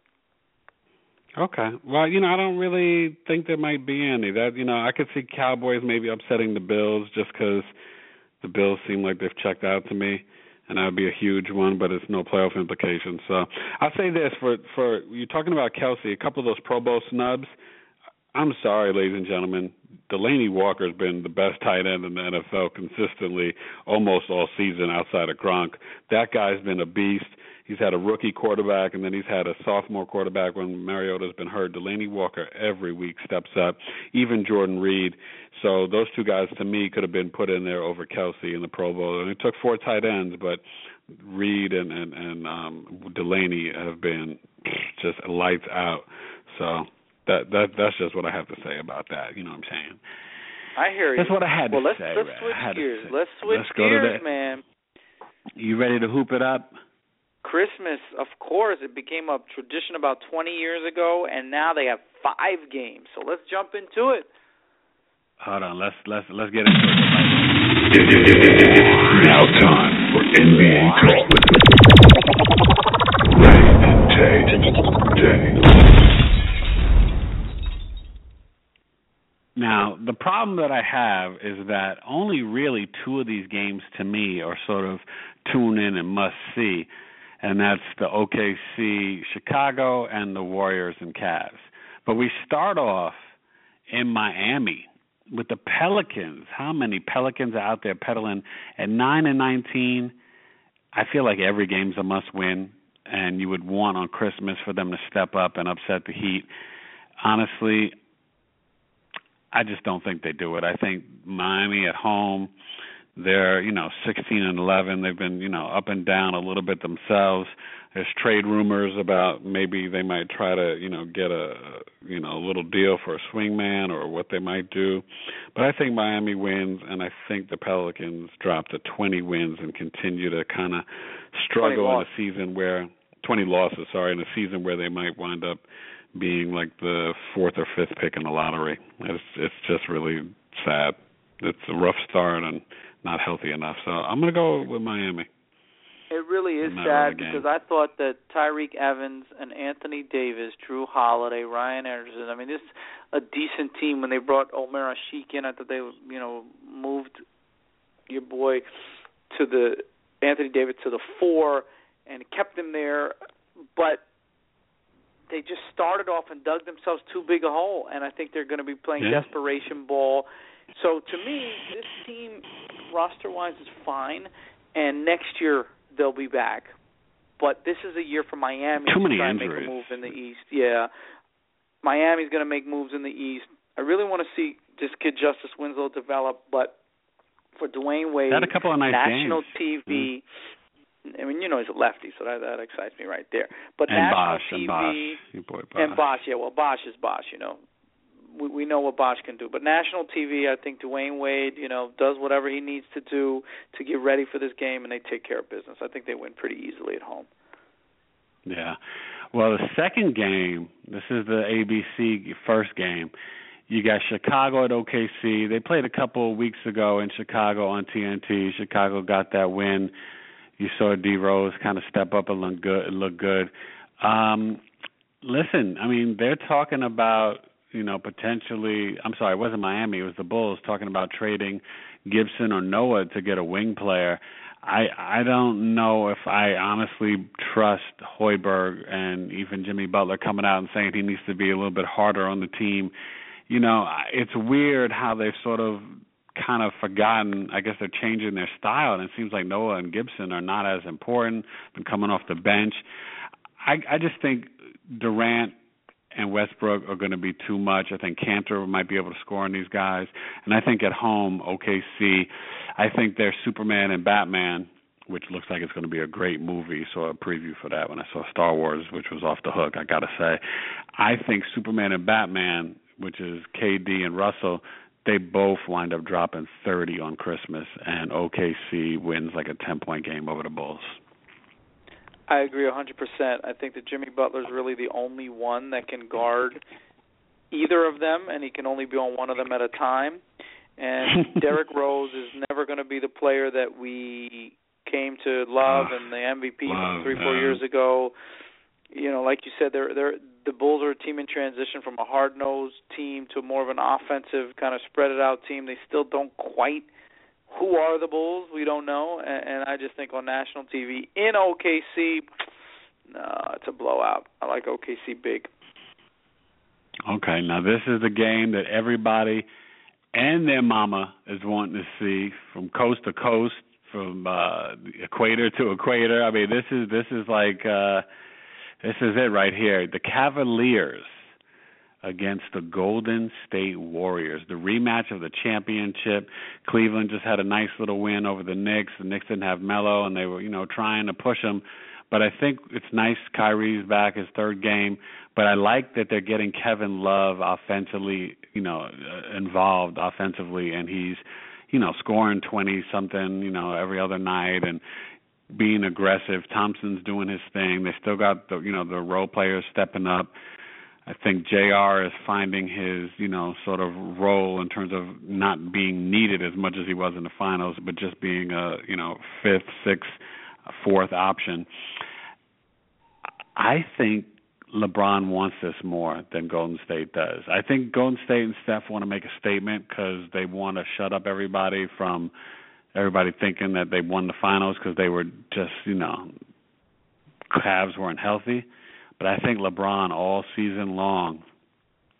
Okay. Well, you know, I don't really think there might be any. That, you know, I could see Cowboys maybe upsetting the Bills just because the Bills seem like they've checked out to me. And that would be a huge one, but it's no playoff implications. So I'll say this, for you're talking about Kelce, a couple of those Pro Bowl snubs. I'm sorry, ladies and gentlemen, Delaney Walker's been the best tight end in the NFL consistently almost all season outside of Gronk. That guy's been a beast. He's had a rookie quarterback, and then he's had a sophomore quarterback when Mariota's been hurt. Delaney Walker every week steps up, even Jordan Reed. So those two guys, to me, could have been put in there over Kelce in the Pro Bowl. And it took 4 tight ends, but Reed and Delaney have been just lights out. So that's just what I have to say about that. You know what I'm saying? I hear you. That's what I had to say. Well, let's switch gears, man. You ready to hoop it up? Christmas, of course, it became a tradition about 20 years ago, and now they have 5 games. So let's jump into it. Hold on, let's get into it. Now time for NBA Talk with Ray and Tay Today. Now, the problem that I have is that only really 2 of these games to me are sort of tune in and must see. And that's the OKC Chicago and the Warriors and Cavs. But we start off in Miami with the Pelicans. How many Pelicans are out there peddling at 9-19? I feel like every game's a must-win, and you would want on Christmas for them to step up and upset the Heat. Honestly, I just don't think they do it. I think Miami at home, they're, 16-11. They've been, up and down a little bit themselves. There's trade rumors about maybe they might try to, get a little deal for a swingman or what they might do. But I think Miami wins, and I think the Pelicans drop to 20 wins and continue to kind of struggle in a season where 20 losses, sorry, in a season where they might wind up being like the 4th or 5th pick in the lottery. It's just really sad. It's a rough start and not healthy enough. So I'm going to go with Miami. It really is sad because I thought that Tyreek Evans and Anthony Davis, Drew Holiday, Ryan Anderson, I mean, this is a decent team. When they brought Omer Ashik in, I thought they, moved your boy to the Anthony Davis to the 4 and kept him there. But they just started off and dug themselves too big a hole, and I think they're going to be playing desperation ball. So, to me, this team, roster-wise, is fine, and next year they'll be back. But this is a year for Miami to try and make a move in the East. Yeah, Miami's going to make moves in the East. I really want to see this kid Justice Winslow develop, but for Dwyane Wade, had a couple of nice national games. TV, I mean, he's a lefty, so that excites me right there. But and national TV, and Bosh, yeah, well, Bosh is Bosh, We know what Bosh can do. But national TV, I think Dwyane Wade, does whatever he needs to do to get ready for this game, and they take care of business. I think they win pretty easily at home. Yeah. Well, the second game, this is the ABC first game, You got Chicago at OKC. They played a couple of weeks ago in Chicago on TNT. Chicago got that win. You saw D. Rose kind of step up and look good. Listen, I mean, they're talking about, you know, potentially – I'm sorry, it wasn't Miami. It was the Bulls talking about trading Gibson or Noah to get a wing player. I don't know if I honestly trust Hoiberg and even Jimmy Butler coming out and saying he needs to be a little bit harder on the team. You know, it's weird how they've sort of kind of forgotten. I guess they're changing their style, and it seems like Noah and Gibson are not as important. They're coming off the bench. I just think Durant and Westbrook are going to be too much. I think Cantor might be able to score on these guys. And I think at home, OKC, I think they're Superman and Batman, which looks like it's going to be a great movie. Saw a preview for that when I saw Star Wars, which was off the hook, I got to say. I think Superman and Batman, which is KD and Russell, they both wind up dropping 30 on Christmas, and OKC wins like a 10-point game over the Bulls. I agree 100%. I think that Jimmy Butler's really the only one that can guard either of them, and he can only be on one of them at a time. And Derrick Rose is never going to be the player that we came to love and the MVP from 3-4 years ago. You know, like you said, the Bulls are a team in transition from a hard-nosed team to more of an offensive kind of spread-it-out team. They still don't quite who are the Bulls. We don't know, and I just think on national TV in OKC, no, it's a blowout. I like OKC big. Okay, now this is the game that everybody and their mama is wanting to see from coast to coast, from equator to equator. I mean, this is like... This is it right here. The Cavaliers against the Golden State Warriors, the rematch of the championship. Cleveland just had a nice little win over the Knicks. The Knicks didn't have Melo, and they were, you know, trying to push him. But I think it's nice Kyrie's back, his third game. But I like that they're getting Kevin Love offensively, you know, involved offensively, and he's, you know, scoring 20-something, you know, every other night and being aggressive. Thompson's doing his thing. They still got the, you know, the role players stepping up. I think JR is finding his, you know, sort of role in terms of not being needed as much as he was in the finals, but just being a, you know, fifth, sixth, fourth option. I think LeBron wants this more than Golden State does. I think Golden State and Steph want to make a statement because they want to shut up everybody from everybody thinking that they won the finals because they were just, you know, Cavs weren't healthy. But I think LeBron all season long,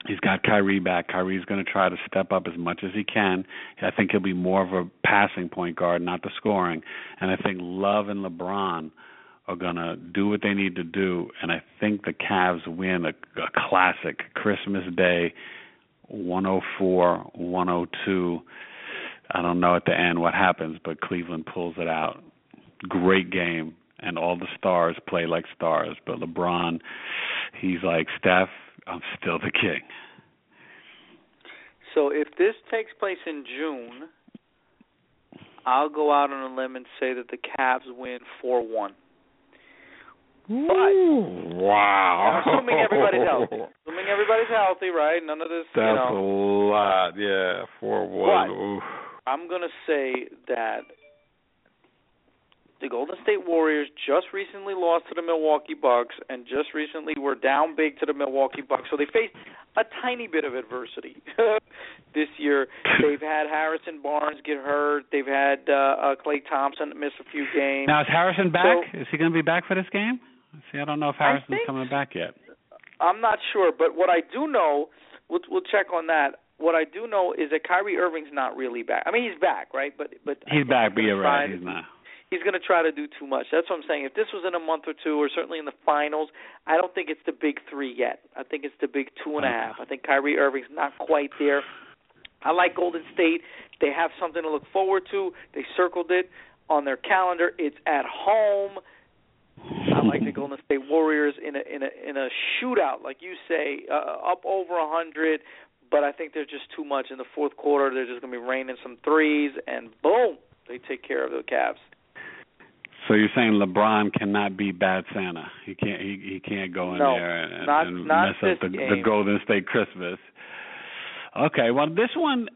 he's got Kyrie back. Kyrie's going to try to step up as much as he can. I think he'll be more of a passing point guard, not the scoring. And I think Love and LeBron are going to do what they need to do. And I think the Cavs win a classic Christmas Day, 104-102. I don't know at the end what happens, but Cleveland pulls it out. Great game, and all the stars play like stars. But LeBron, he's like, Steph, I'm still the king. So if this takes place in June, I'll go out on a limb and say that the Cavs win 4-1. But, wow! Assuming everybody's healthy, right? None of this. That's, you know, a lot. Yeah, 4-1. I'm going to say that the Golden State Warriors just recently lost to the Milwaukee Bucks and just recently were down big to the Milwaukee Bucks, so they faced a tiny bit of adversity this year. They've had Harrison Barnes get hurt. They've had Klay Thompson miss a few games. Now, is Harrison back? So, is he going to be back for this game? See, I don't know if Harrison's coming back yet. I'm not sure, but what I do know, we'll check on that. What I do know is that Kyrie Irving's not really back. I mean, he's back, right? But he's back, but you're right, he's not. He's going to try to do too much. That's what I'm saying. If this was in a month or two, or certainly in the finals, I don't think it's the big three yet. I think it's the big 2.5. I think Kyrie Irving's not quite there. I like Golden State. They have something to look forward to. They circled it on their calendar. It's at home. I like the Golden State Warriors in a shootout, like you say, up over 100. But I think there's just too much in the fourth quarter. They're just going to be raining some threes, and boom, they take care of the Cavs. So you're saying LeBron cannot be Bad Santa? He can't go in there and mess up the Golden State Christmas. Okay, well, this one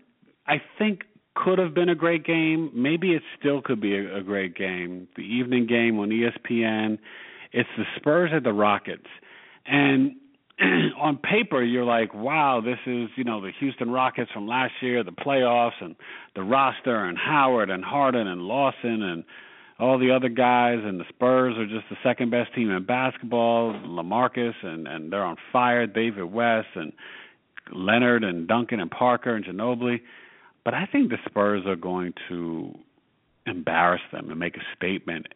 I think could have been a great game. Maybe it still could be a great game. The evening game on ESPN. It's the Spurs at the Rockets. And on paper, you're like, wow, this is, you know, the Houston Rockets from last year, the playoffs, and the roster, and Howard, and Harden, and Lawson, and all the other guys, and the Spurs are just the second-best team in basketball, LaMarcus, and they're on fire, David West, and Leonard, and Duncan, and Parker, and Ginobili. But I think the Spurs are going to embarrass them and make a statement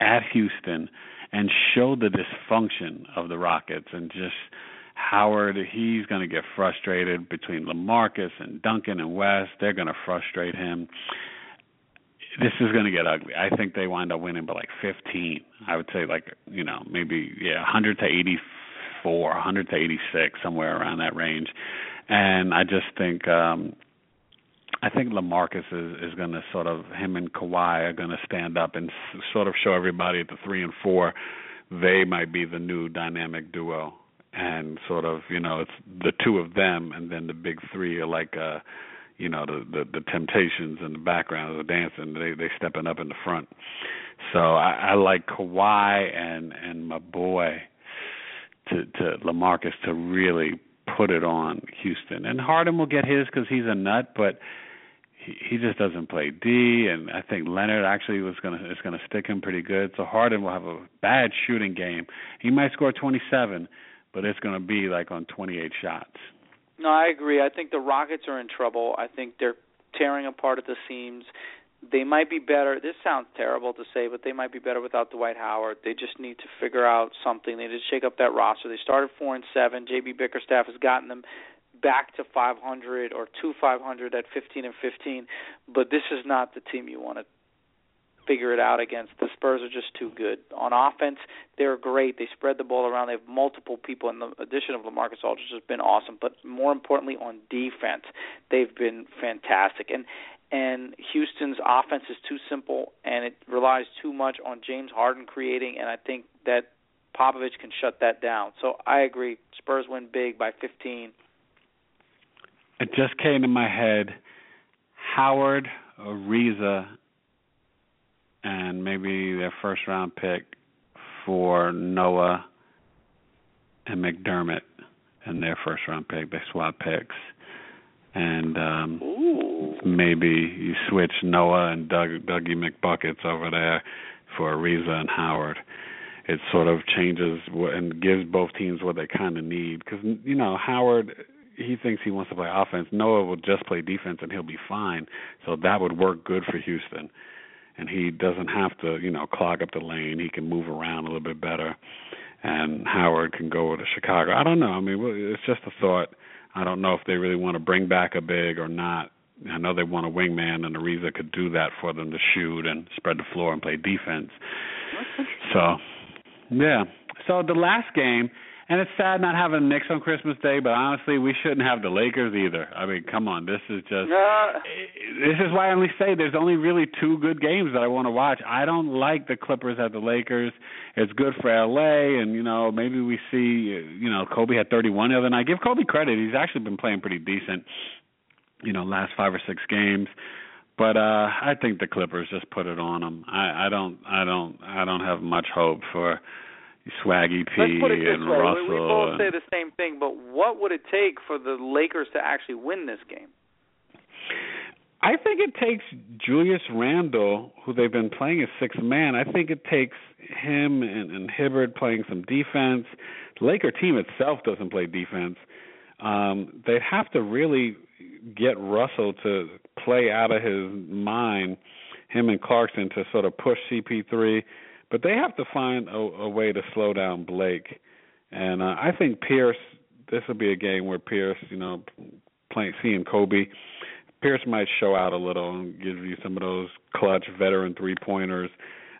at Houston and show the dysfunction of the Rockets and just Howard, he's going to get frustrated between LaMarcus and Duncan and West. They're going to frustrate him. This is going to get ugly. I think they wind up winning by like 15. I would say like, you know, maybe 100 to 84, 100 to 86, somewhere around that range. And I just think I think LaMarcus is going to sort of, him and Kawhi are going to stand up and sort of show everybody at the 3 and 4 they might be the new dynamic duo. And sort of, you know, it's the two of them, and then the big three are like, the Temptations in the background of the dancing. They stepping up in the front. So I like Kawhi and my boy to LaMarcus to really put it on Houston. And Harden will get his because he's a nut, but he just doesn't play D, and I think Leonard actually is going to stick him pretty good. So Harden will have a bad shooting game. He might score 27, but it's going to be like on 28 shots. No, I agree. I think the Rockets are in trouble. I think they're tearing apart at the seams. They might be better. This sounds terrible to say, but they might be better without Dwight Howard. They just need to figure out something. They need to shake up that roster. They started 4-7. J.B. Bickerstaff has gotten them back to 500 or to 500 at 15-15, but this is not the team you want to figure it out against. The Spurs are just too good. On offense, they're great. They spread the ball around. They have multiple people, and the addition of LaMarcus Aldridge has been awesome, but more importantly on defense, they've been fantastic. And Houston's offense is too simple, and it relies too much on James Harden creating, and I think that Popovich can shut that down. So I agree. Spurs win big by 15. It just came to my head, Howard, Ariza, and maybe their first-round pick for Noah and McDermott and their first-round pick. They swap picks. And maybe you switch Noah and Dougie McBuckets over there for Ariza and Howard. It sort of changes and gives both teams what they kind of need because, you know, Howard – he thinks he wants to play offense. Noah will just play defense, and he'll be fine. So that would work good for Houston. And he doesn't have to, you know, clog up the lane. He can move around a little bit better. And Howard can go to Chicago. I don't know. I mean, it's just a thought. I don't know if they really want to bring back a big or not. I know they want a wingman, and Ariza could do that for them to shoot and spread the floor and play defense. So, yeah. So the last game, and it's sad not having the Knicks on Christmas Day, but honestly, we shouldn't have the Lakers either. I mean, come on, this is just this is why I only say there's only really two good games that I want to watch. I don't like the Clippers at the Lakers. It's good for L.A., and, you know, maybe we see, you know, Kobe had 31 the other night. Give Kobe credit. He's actually been playing pretty decent, you know, last 5 or 6 games. But I think the Clippers just put it on them. I don't have much hope for Swaggy P and Russell. We both say the same thing, but what would it take for the Lakers to actually win this game? I think it takes Julius Randle, who they've been playing as sixth man. I think it takes him and Hibbard playing some defense. The Laker team itself doesn't play defense. They'd have to really get Russell to play out of his mind, him and Clarkson, to sort of push CP3. But they have to find a way to slow down Blake. And I think Pierce, this will be a game where Pierce, you know, seeing Kobe, Pierce might show out a little and give you some of those clutch veteran three-pointers.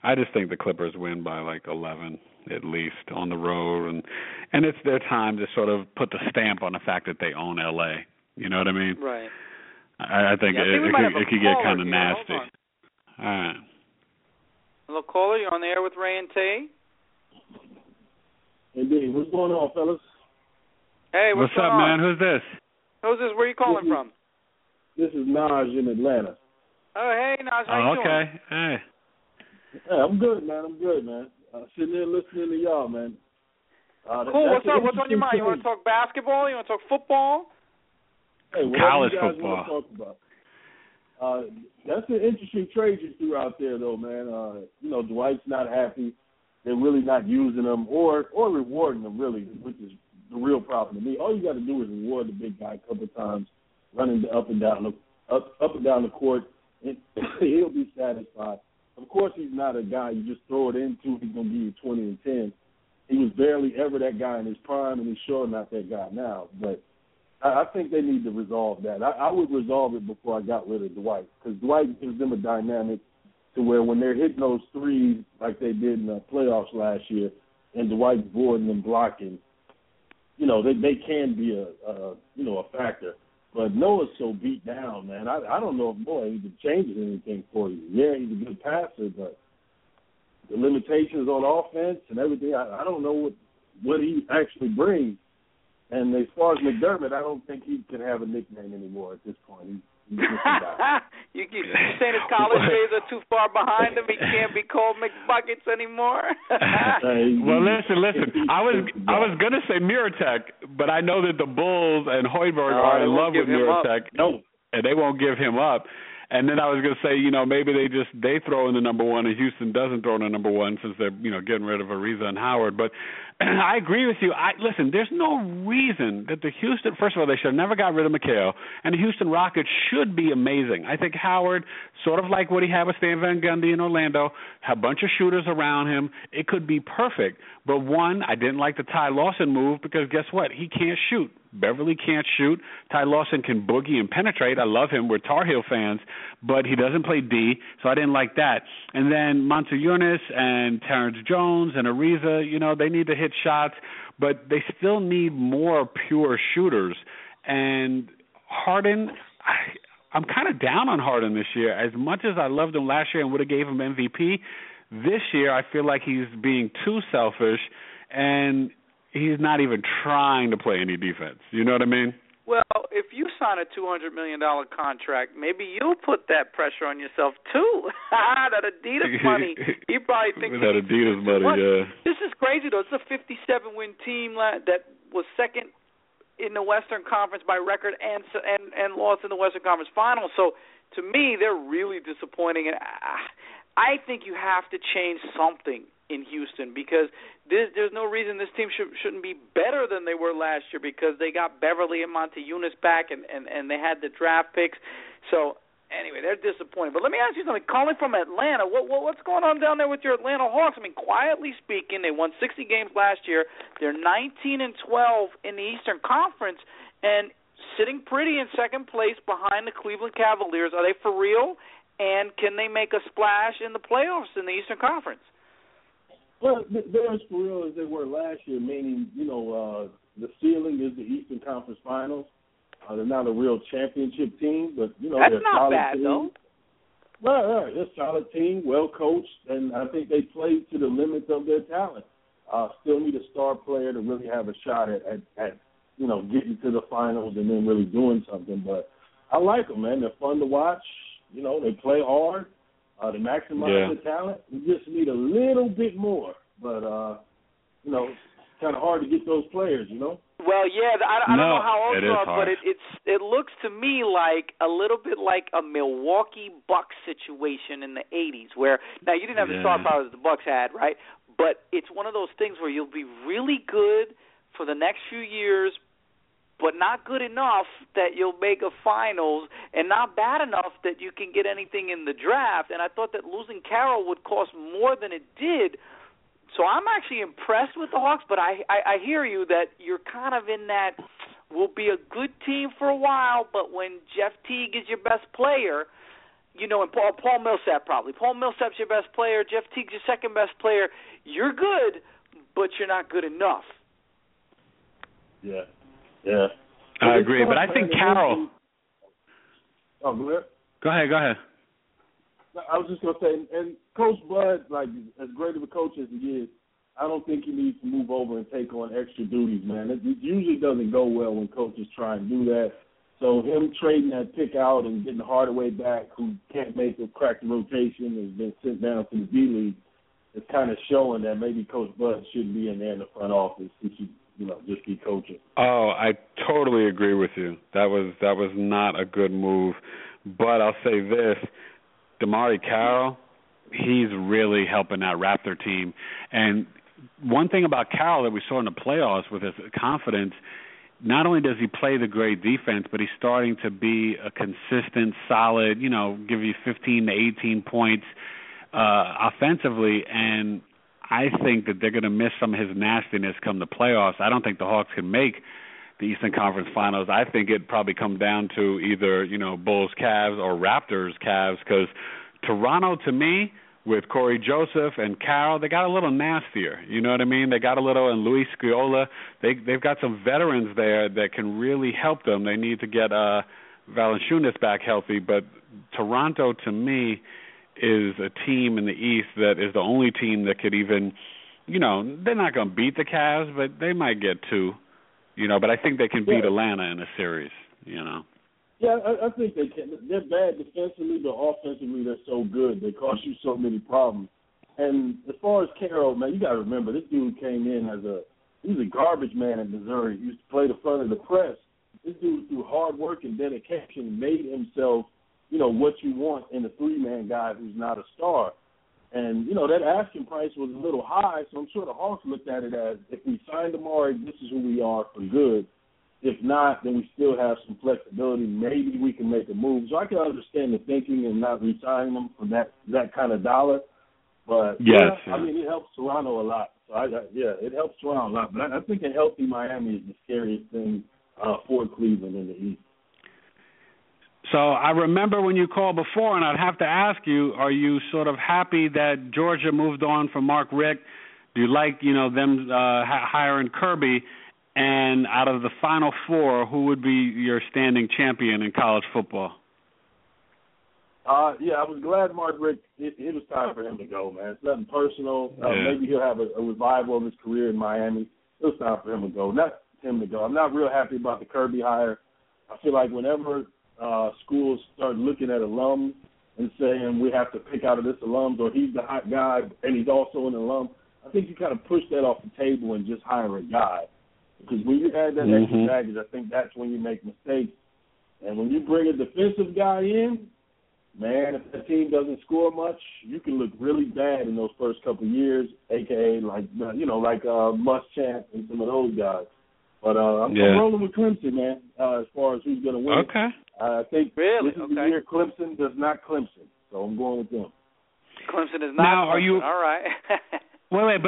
I just think the Clippers win by like 11 at least on the road. And it's their time to sort of put the stamp on the fact that they own L.A. You know what I mean? Right. I think it could get kind of nasty. All right. Hello, caller. You're on the air with Ray and Tay. Hey, Dave. What's going on, fellas? Hey, what's up, man? Who's this? Who's this? Where are you calling from? This is Naj in Atlanta. Oh, hey, Naj. How you doing? Okay. Hey. Yeah, I'm good, man. Sitting here listening to y'all, man. Cool. What's up? What's on your mind? You want to talk basketball? You want to talk football? Hey, college football. College football. That's an interesting trade you threw out there, though, man. You know, Dwight's not happy. They're really not using him or rewarding him, really, which is the real problem to me. All you got to do is reward the big guy a couple of times, running up and down the court, and he'll be satisfied. Of course, he's not a guy you just throw it into. He's going to give you 20 and 10. He was barely ever that guy in his prime, and he's sure not that guy now. But I think they need to resolve that. I would resolve it before I got rid of Dwight, because Dwight gives them a dynamic to where when they're hitting those threes like they did in the playoffs last year, and Dwight's boarding and blocking, you know, they can be a factor. But Noah's so beat down, man. I don't know if Noah even changes anything for you. Yeah, he's a good passer, but the limitations on offense and everything, I don't know what he actually brings. And as far as McDermott, I don't think he can have a nickname anymore at this point. He's you keep saying his college days are too far behind him. He can't be called McBuckets anymore. Well, listen. I was gonna say Muratek, but I know that the Bulls and Hoiberg are in love with Muratek. No, and they won't give him up. And then I was gonna say, you know, maybe they throw in the number one, and Houston doesn't throw in the number one since they're getting rid of Ariza and Howard. But I agree with you. Listen, there's no reason that the Houston. First of all, they should have never got rid of McHale, and the Houston Rockets should be amazing. I think Howard, sort of like what he had with Stan Van Gundy in Orlando, had a bunch of shooters around him. It could be perfect. But one, I didn't like the Ty Lawson move because guess what? He can't shoot. Beverly can't shoot. Ty Lawson can boogie and penetrate. I love him. We're Tar Heel fans, but he doesn't play D, so I didn't like that. And then Monte Yunus and Terrence Jones and Ariza, they need to hit shots, but they still need more pure shooters. And Harden, I'm kind of down on Harden this year. As much as I loved him last year and would have gave him MVP, this year I feel like he's being too selfish and he's not even trying to play any defense. You know what I mean? Well, if you sign a $200 million contract, maybe you'll put that pressure on yourself, too. That Adidas money. He probably thinks that Adidas money, yeah. This is crazy, though. It's a 57-win team that was second in the Western Conference by record and lost in the Western Conference Finals. So, to me, they're really disappointing. And I think you have to change something in Houston, because there's no reason this team shouldn't be better than they were last year, because they got Beverly and Monte Yunus back and they had the draft picks. So anyway, they're disappointed. But let me ask you something. Calling from Atlanta, what's going on down there with your Atlanta Hawks? I mean, quietly speaking, they won 60 games last year. They're 19-12 in the Eastern Conference and sitting pretty in second place behind the Cleveland Cavaliers. Are they for real? And can they make a splash in the playoffs in the Eastern Conference? Well, they're as for real as they were last year, meaning, the ceiling is the Eastern Conference Finals. They're not a real championship team, but, that's they're a solid team. That's not bad, though. Right. They're a solid team, well coached, and I think they played to the limits of their talent. Still need a star player to really have a shot at getting to the finals and then really doing something. But I like them, man. They're fun to watch. They play hard. To maximize the talent, we just need a little bit more. But, it's kind of hard to get those players, Well, yeah, I don't know how old you are, but it looks to me like a little bit like a Milwaukee Bucks situation in the 80s where, now you didn't have the star power that the Bucks had, right? But it's one of those things where you'll be really good for the next few years, but not good enough that you'll make a finals and not bad enough that you can get anything in the draft. And I thought that losing Carroll would cost more than it did. So I'm actually impressed with the Hawks, but I hear you that you're kind of in that we'll be a good team for a while, but when Jeff Teague is your best player, and Paul Millsap probably. Paul Millsap's your best player. Jeff Teague's your second best player. You're good, but you're not good enough. Yeah. Yeah, I agree, but I think Carroll. Oh, go ahead. I was just gonna say, and Coach Bud, as great of a coach as he is, I don't think he needs to move over and take on extra duties, man. It usually doesn't go well when coaches try and do that. So him trading that pick out and getting Hardaway back, who can't make a crack rotation and has been sent down to the D-League, is kind of showing that maybe Coach Bud shouldn't be in there in the front office. He should, you know, just be coaching. Oh, I totally agree with you. That was not a good move. But I'll say this, Damari Carroll, he's really helping that Raptor team. And one thing about Carroll that we saw in the playoffs with his confidence, not only does he play the great defense, but he's starting to be a consistent, solid, give you 15 to 18 points offensively. And I think that they're going to miss some of his nastiness come the playoffs. I don't think the Hawks can make the Eastern Conference Finals. I think it'd probably come down to either, Bulls, Cavs, or Raptors, Cavs, because Toronto, to me, with Corey Joseph and Carroll, they got a little nastier. You know what I mean? They got a little, and Luis Scola, they've got some veterans there that can really help them. They need to get Valanciunas back healthy, but Toronto, to me, is a team in the East that is the only team that could even, they're not going to beat the Cavs, but they might get two, but I think they can beat Atlanta in a series, Yeah, I think they can. They're bad defensively, but offensively they're so good. They cause you so many problems. And as far as Carroll, man, you got to remember, this dude came in he was a garbage man in Missouri. He used to play the front of the press. This dude, through hard work and dedication, made himself, what you want in a three-man guy who's not a star. And, that asking price was a little high, so I'm sure the Hawks looked at it as, if we signed Amari, this is who we are for good. If not, then we still have some flexibility. Maybe we can make a move. So I can understand the thinking and not re-signing them for that kind of dollar. But, yes. I mean, it helps Toronto a lot. So, it helps Toronto a lot. But I think a healthy Miami is the scariest thing for Cleveland in the East. So I remember when you called before, and I'd have to ask you, are you sort of happy that Georgia moved on from Mark Richt? Do you like, them hiring Kirby? And out of the Final Four, who would be your standing champion in college football? I was glad Mark Richt, it was time for him to go, man. It's nothing personal. Maybe he'll have a revival of his career in Miami. It was time for him to go. I'm not real happy about the Kirby hire. I feel like whenever schools start looking at alums and saying we have to pick out of this alum, or he's the hot guy and he's also an alum, I think you kind of push that off the table and just hire a guy. Because when you add that extra baggage, I think that's when you make mistakes. And when you bring a defensive guy in, man, if the team doesn't score much, you can look really bad in those first couple of years, a.k.a. like Muschamp and some of those guys. But I'm rolling with Clemson, man, as far as who's going to win. Okay. I think the year Clemson does not Clemson, so I'm going with them. Clemson is not now, Clemson. Are you... All right. Wait,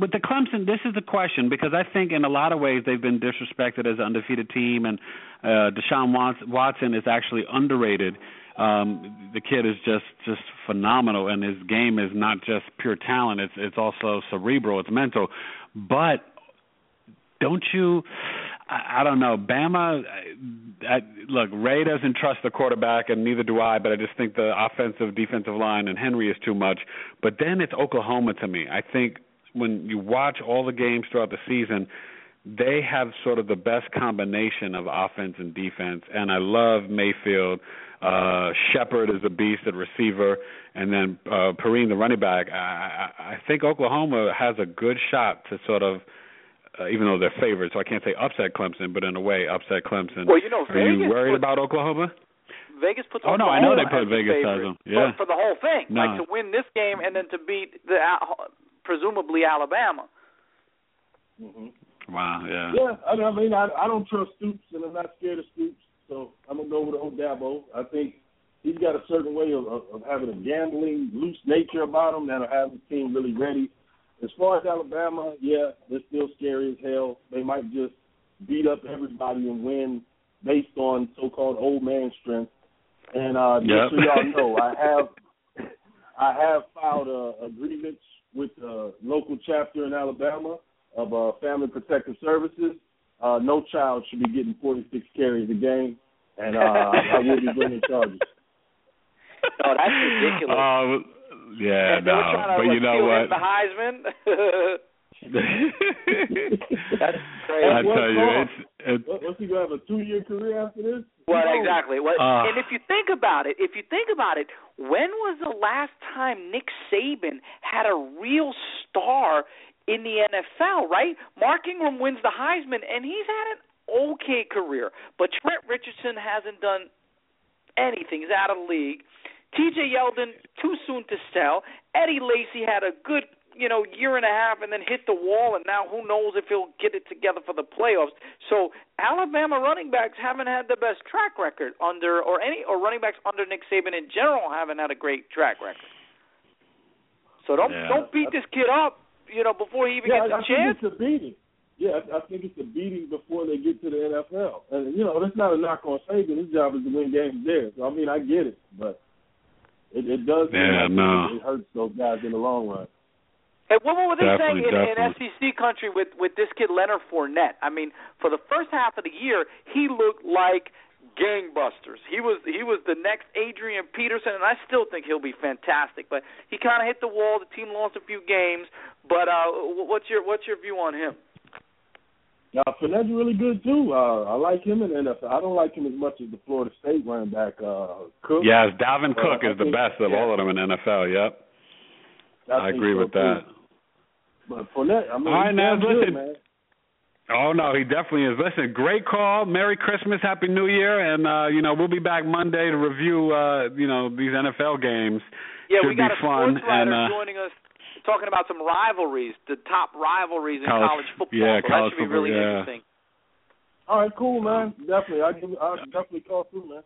but the Clemson, this is the question, because I think in a lot of ways they've been disrespected as an undefeated team, and Deshaun Watson is actually underrated. The kid is just phenomenal, and his game is not just pure talent. It's also cerebral. It's mental. But don't you – I don't know. Bama look, Ray doesn't trust the quarterback, and neither do I, but I just think the offensive, defensive line and Henry is too much. But then it's Oklahoma to me. I think when you watch all the games throughout the season, they have sort of the best combination of offense and defense, and I love Mayfield. Shepard is a beast at receiver, and then Perrine, the running back. I think Oklahoma has a good shot to sort of – even though they're favored, so I can't say upset Clemson, but in a way, upset Clemson. Well, Vegas, are you worried about Oklahoma? Vegas puts Oklahoma as the favorite. Oh, no, I know they put Vegas as them. Yeah. For the whole thing, like to win this game and then to beat presumably Alabama. Mm-hmm. Wow, yeah. Yeah, I don't trust Stoops, and I'm not scared of Stoops, so I'm going to go with old Dabo. I think he's got a certain way of having a gambling, loose nature about him that'll have his team really ready. As far as Alabama, they're still scary as hell. They might just beat up everybody and win based on so-called old man strength. And just so y'all know, I have filed agreements with the local chapter in Alabama of Family Protective Services. No child should be getting 46 carries a game, and I will be bringing charges. Oh, that's ridiculous. Yeah, and no, but you know what? The Heisman. That's crazy. I tell you, What's he going to have, a 2-year career after this? Well, no. Exactly. Well, and if you think about it, when was the last time Nick Saban had a real star in the NFL, right? Mark Ingram wins the Heisman, and he's had an okay career. But Trent Richardson hasn't done anything. He's out of the league. T.J. Yeldon, too soon to sell. Eddie Lacy had a good, year and a half and then hit the wall, and now who knows if he'll get it together for the playoffs. So Alabama running backs haven't had the best track record or running backs under Nick Saban in general haven't had a great track record. So don't beat this kid up, before he even gets a chance. Think it's a beating. Yeah, I think it's a beating before they get to the NFL. And, that's not a knock on Saban. His job is to win games there. So, I get it, but it does. Yeah, no. It hurts those guys in the long run. And what were they saying in SEC country with this kid Leonard Fournette? For the first half of the year, he looked like gangbusters. He was the next Adrian Peterson, and I still think he'll be fantastic. But he kind of hit the wall. The team lost a few games. But what's your view on him? Fournette's really good too. I like him in the NFL. I don't like him as much as the Florida State running back Cook. Yes, Dalvin Cook is the best of all of them in the NFL. Yep. I agree with that. But Fournette, all right, Naz, listen. Man. Oh, no, he definitely is. Listen, great call. Merry Christmas, Happy New Year, and, we'll be back Monday to review, these NFL games. Yeah, should we got be a fun. Sports writer joining us talking about some rivalries, the top rivalries in college football. Yeah, so college that should be really interesting. All right, cool, man. Definitely. I'll definitely call through, man.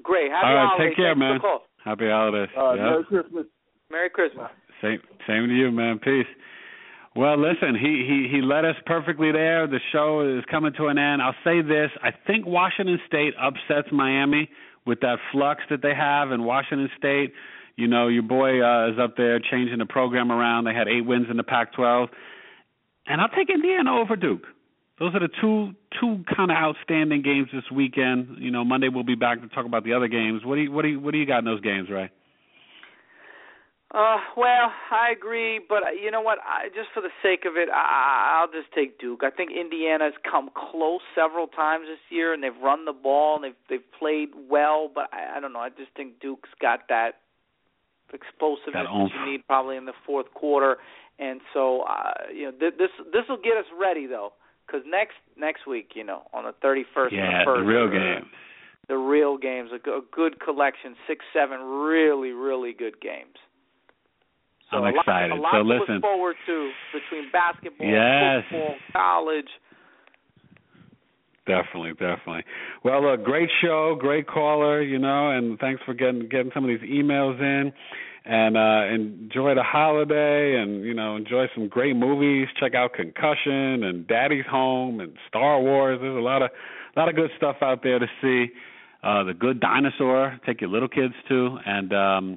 Great. Happy holidays. All right, take care, man. Happy holidays. Merry Christmas. Merry Christmas. Same to you, man. Peace. Well, listen, he led us perfectly there. The show is coming to an end. I'll say this. I think Washington State upsets Miami with that flux that they have in Washington State. Your boy is up there changing the program around. They had 8 wins in the Pac-12. And I'll take Indiana over Duke. Those are the two kind of outstanding games this weekend. Monday we'll be back to talk about the other games. What do you got in those games, Ray? Well, I agree, but you know what? Just for the sake of it, I'll just take Duke. I think Indiana's come close several times this year, and they've run the ball, and they've played well, but I don't know. I just think Duke's got that explosiveness that you need probably in the fourth quarter, and so this will get us ready though, because next week, on the 31st, the real games. The real games, a good collection, 6-7 really, really good games. So I'm excited. A lot to look forward to between basketball, football, college. Definitely. Well, look, great show, great caller, and thanks for getting some of these emails in. And enjoy the holiday and, enjoy some great movies. Check out Concussion and Daddy's Home and Star Wars. There's a lot of good stuff out there to see. The Good Dinosaur, take your little kids to, and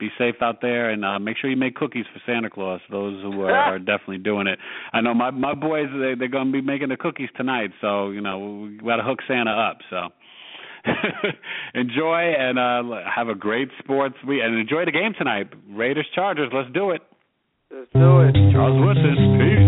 be safe out there, and make sure you make cookies for Santa Claus, those who are definitely doing it. I know my boys, they're going to be making the cookies tonight, so, we got to hook Santa up. So enjoy and have a great sports week, and enjoy the game tonight. Raiders, Chargers, let's do it. Charles Woodson, peace.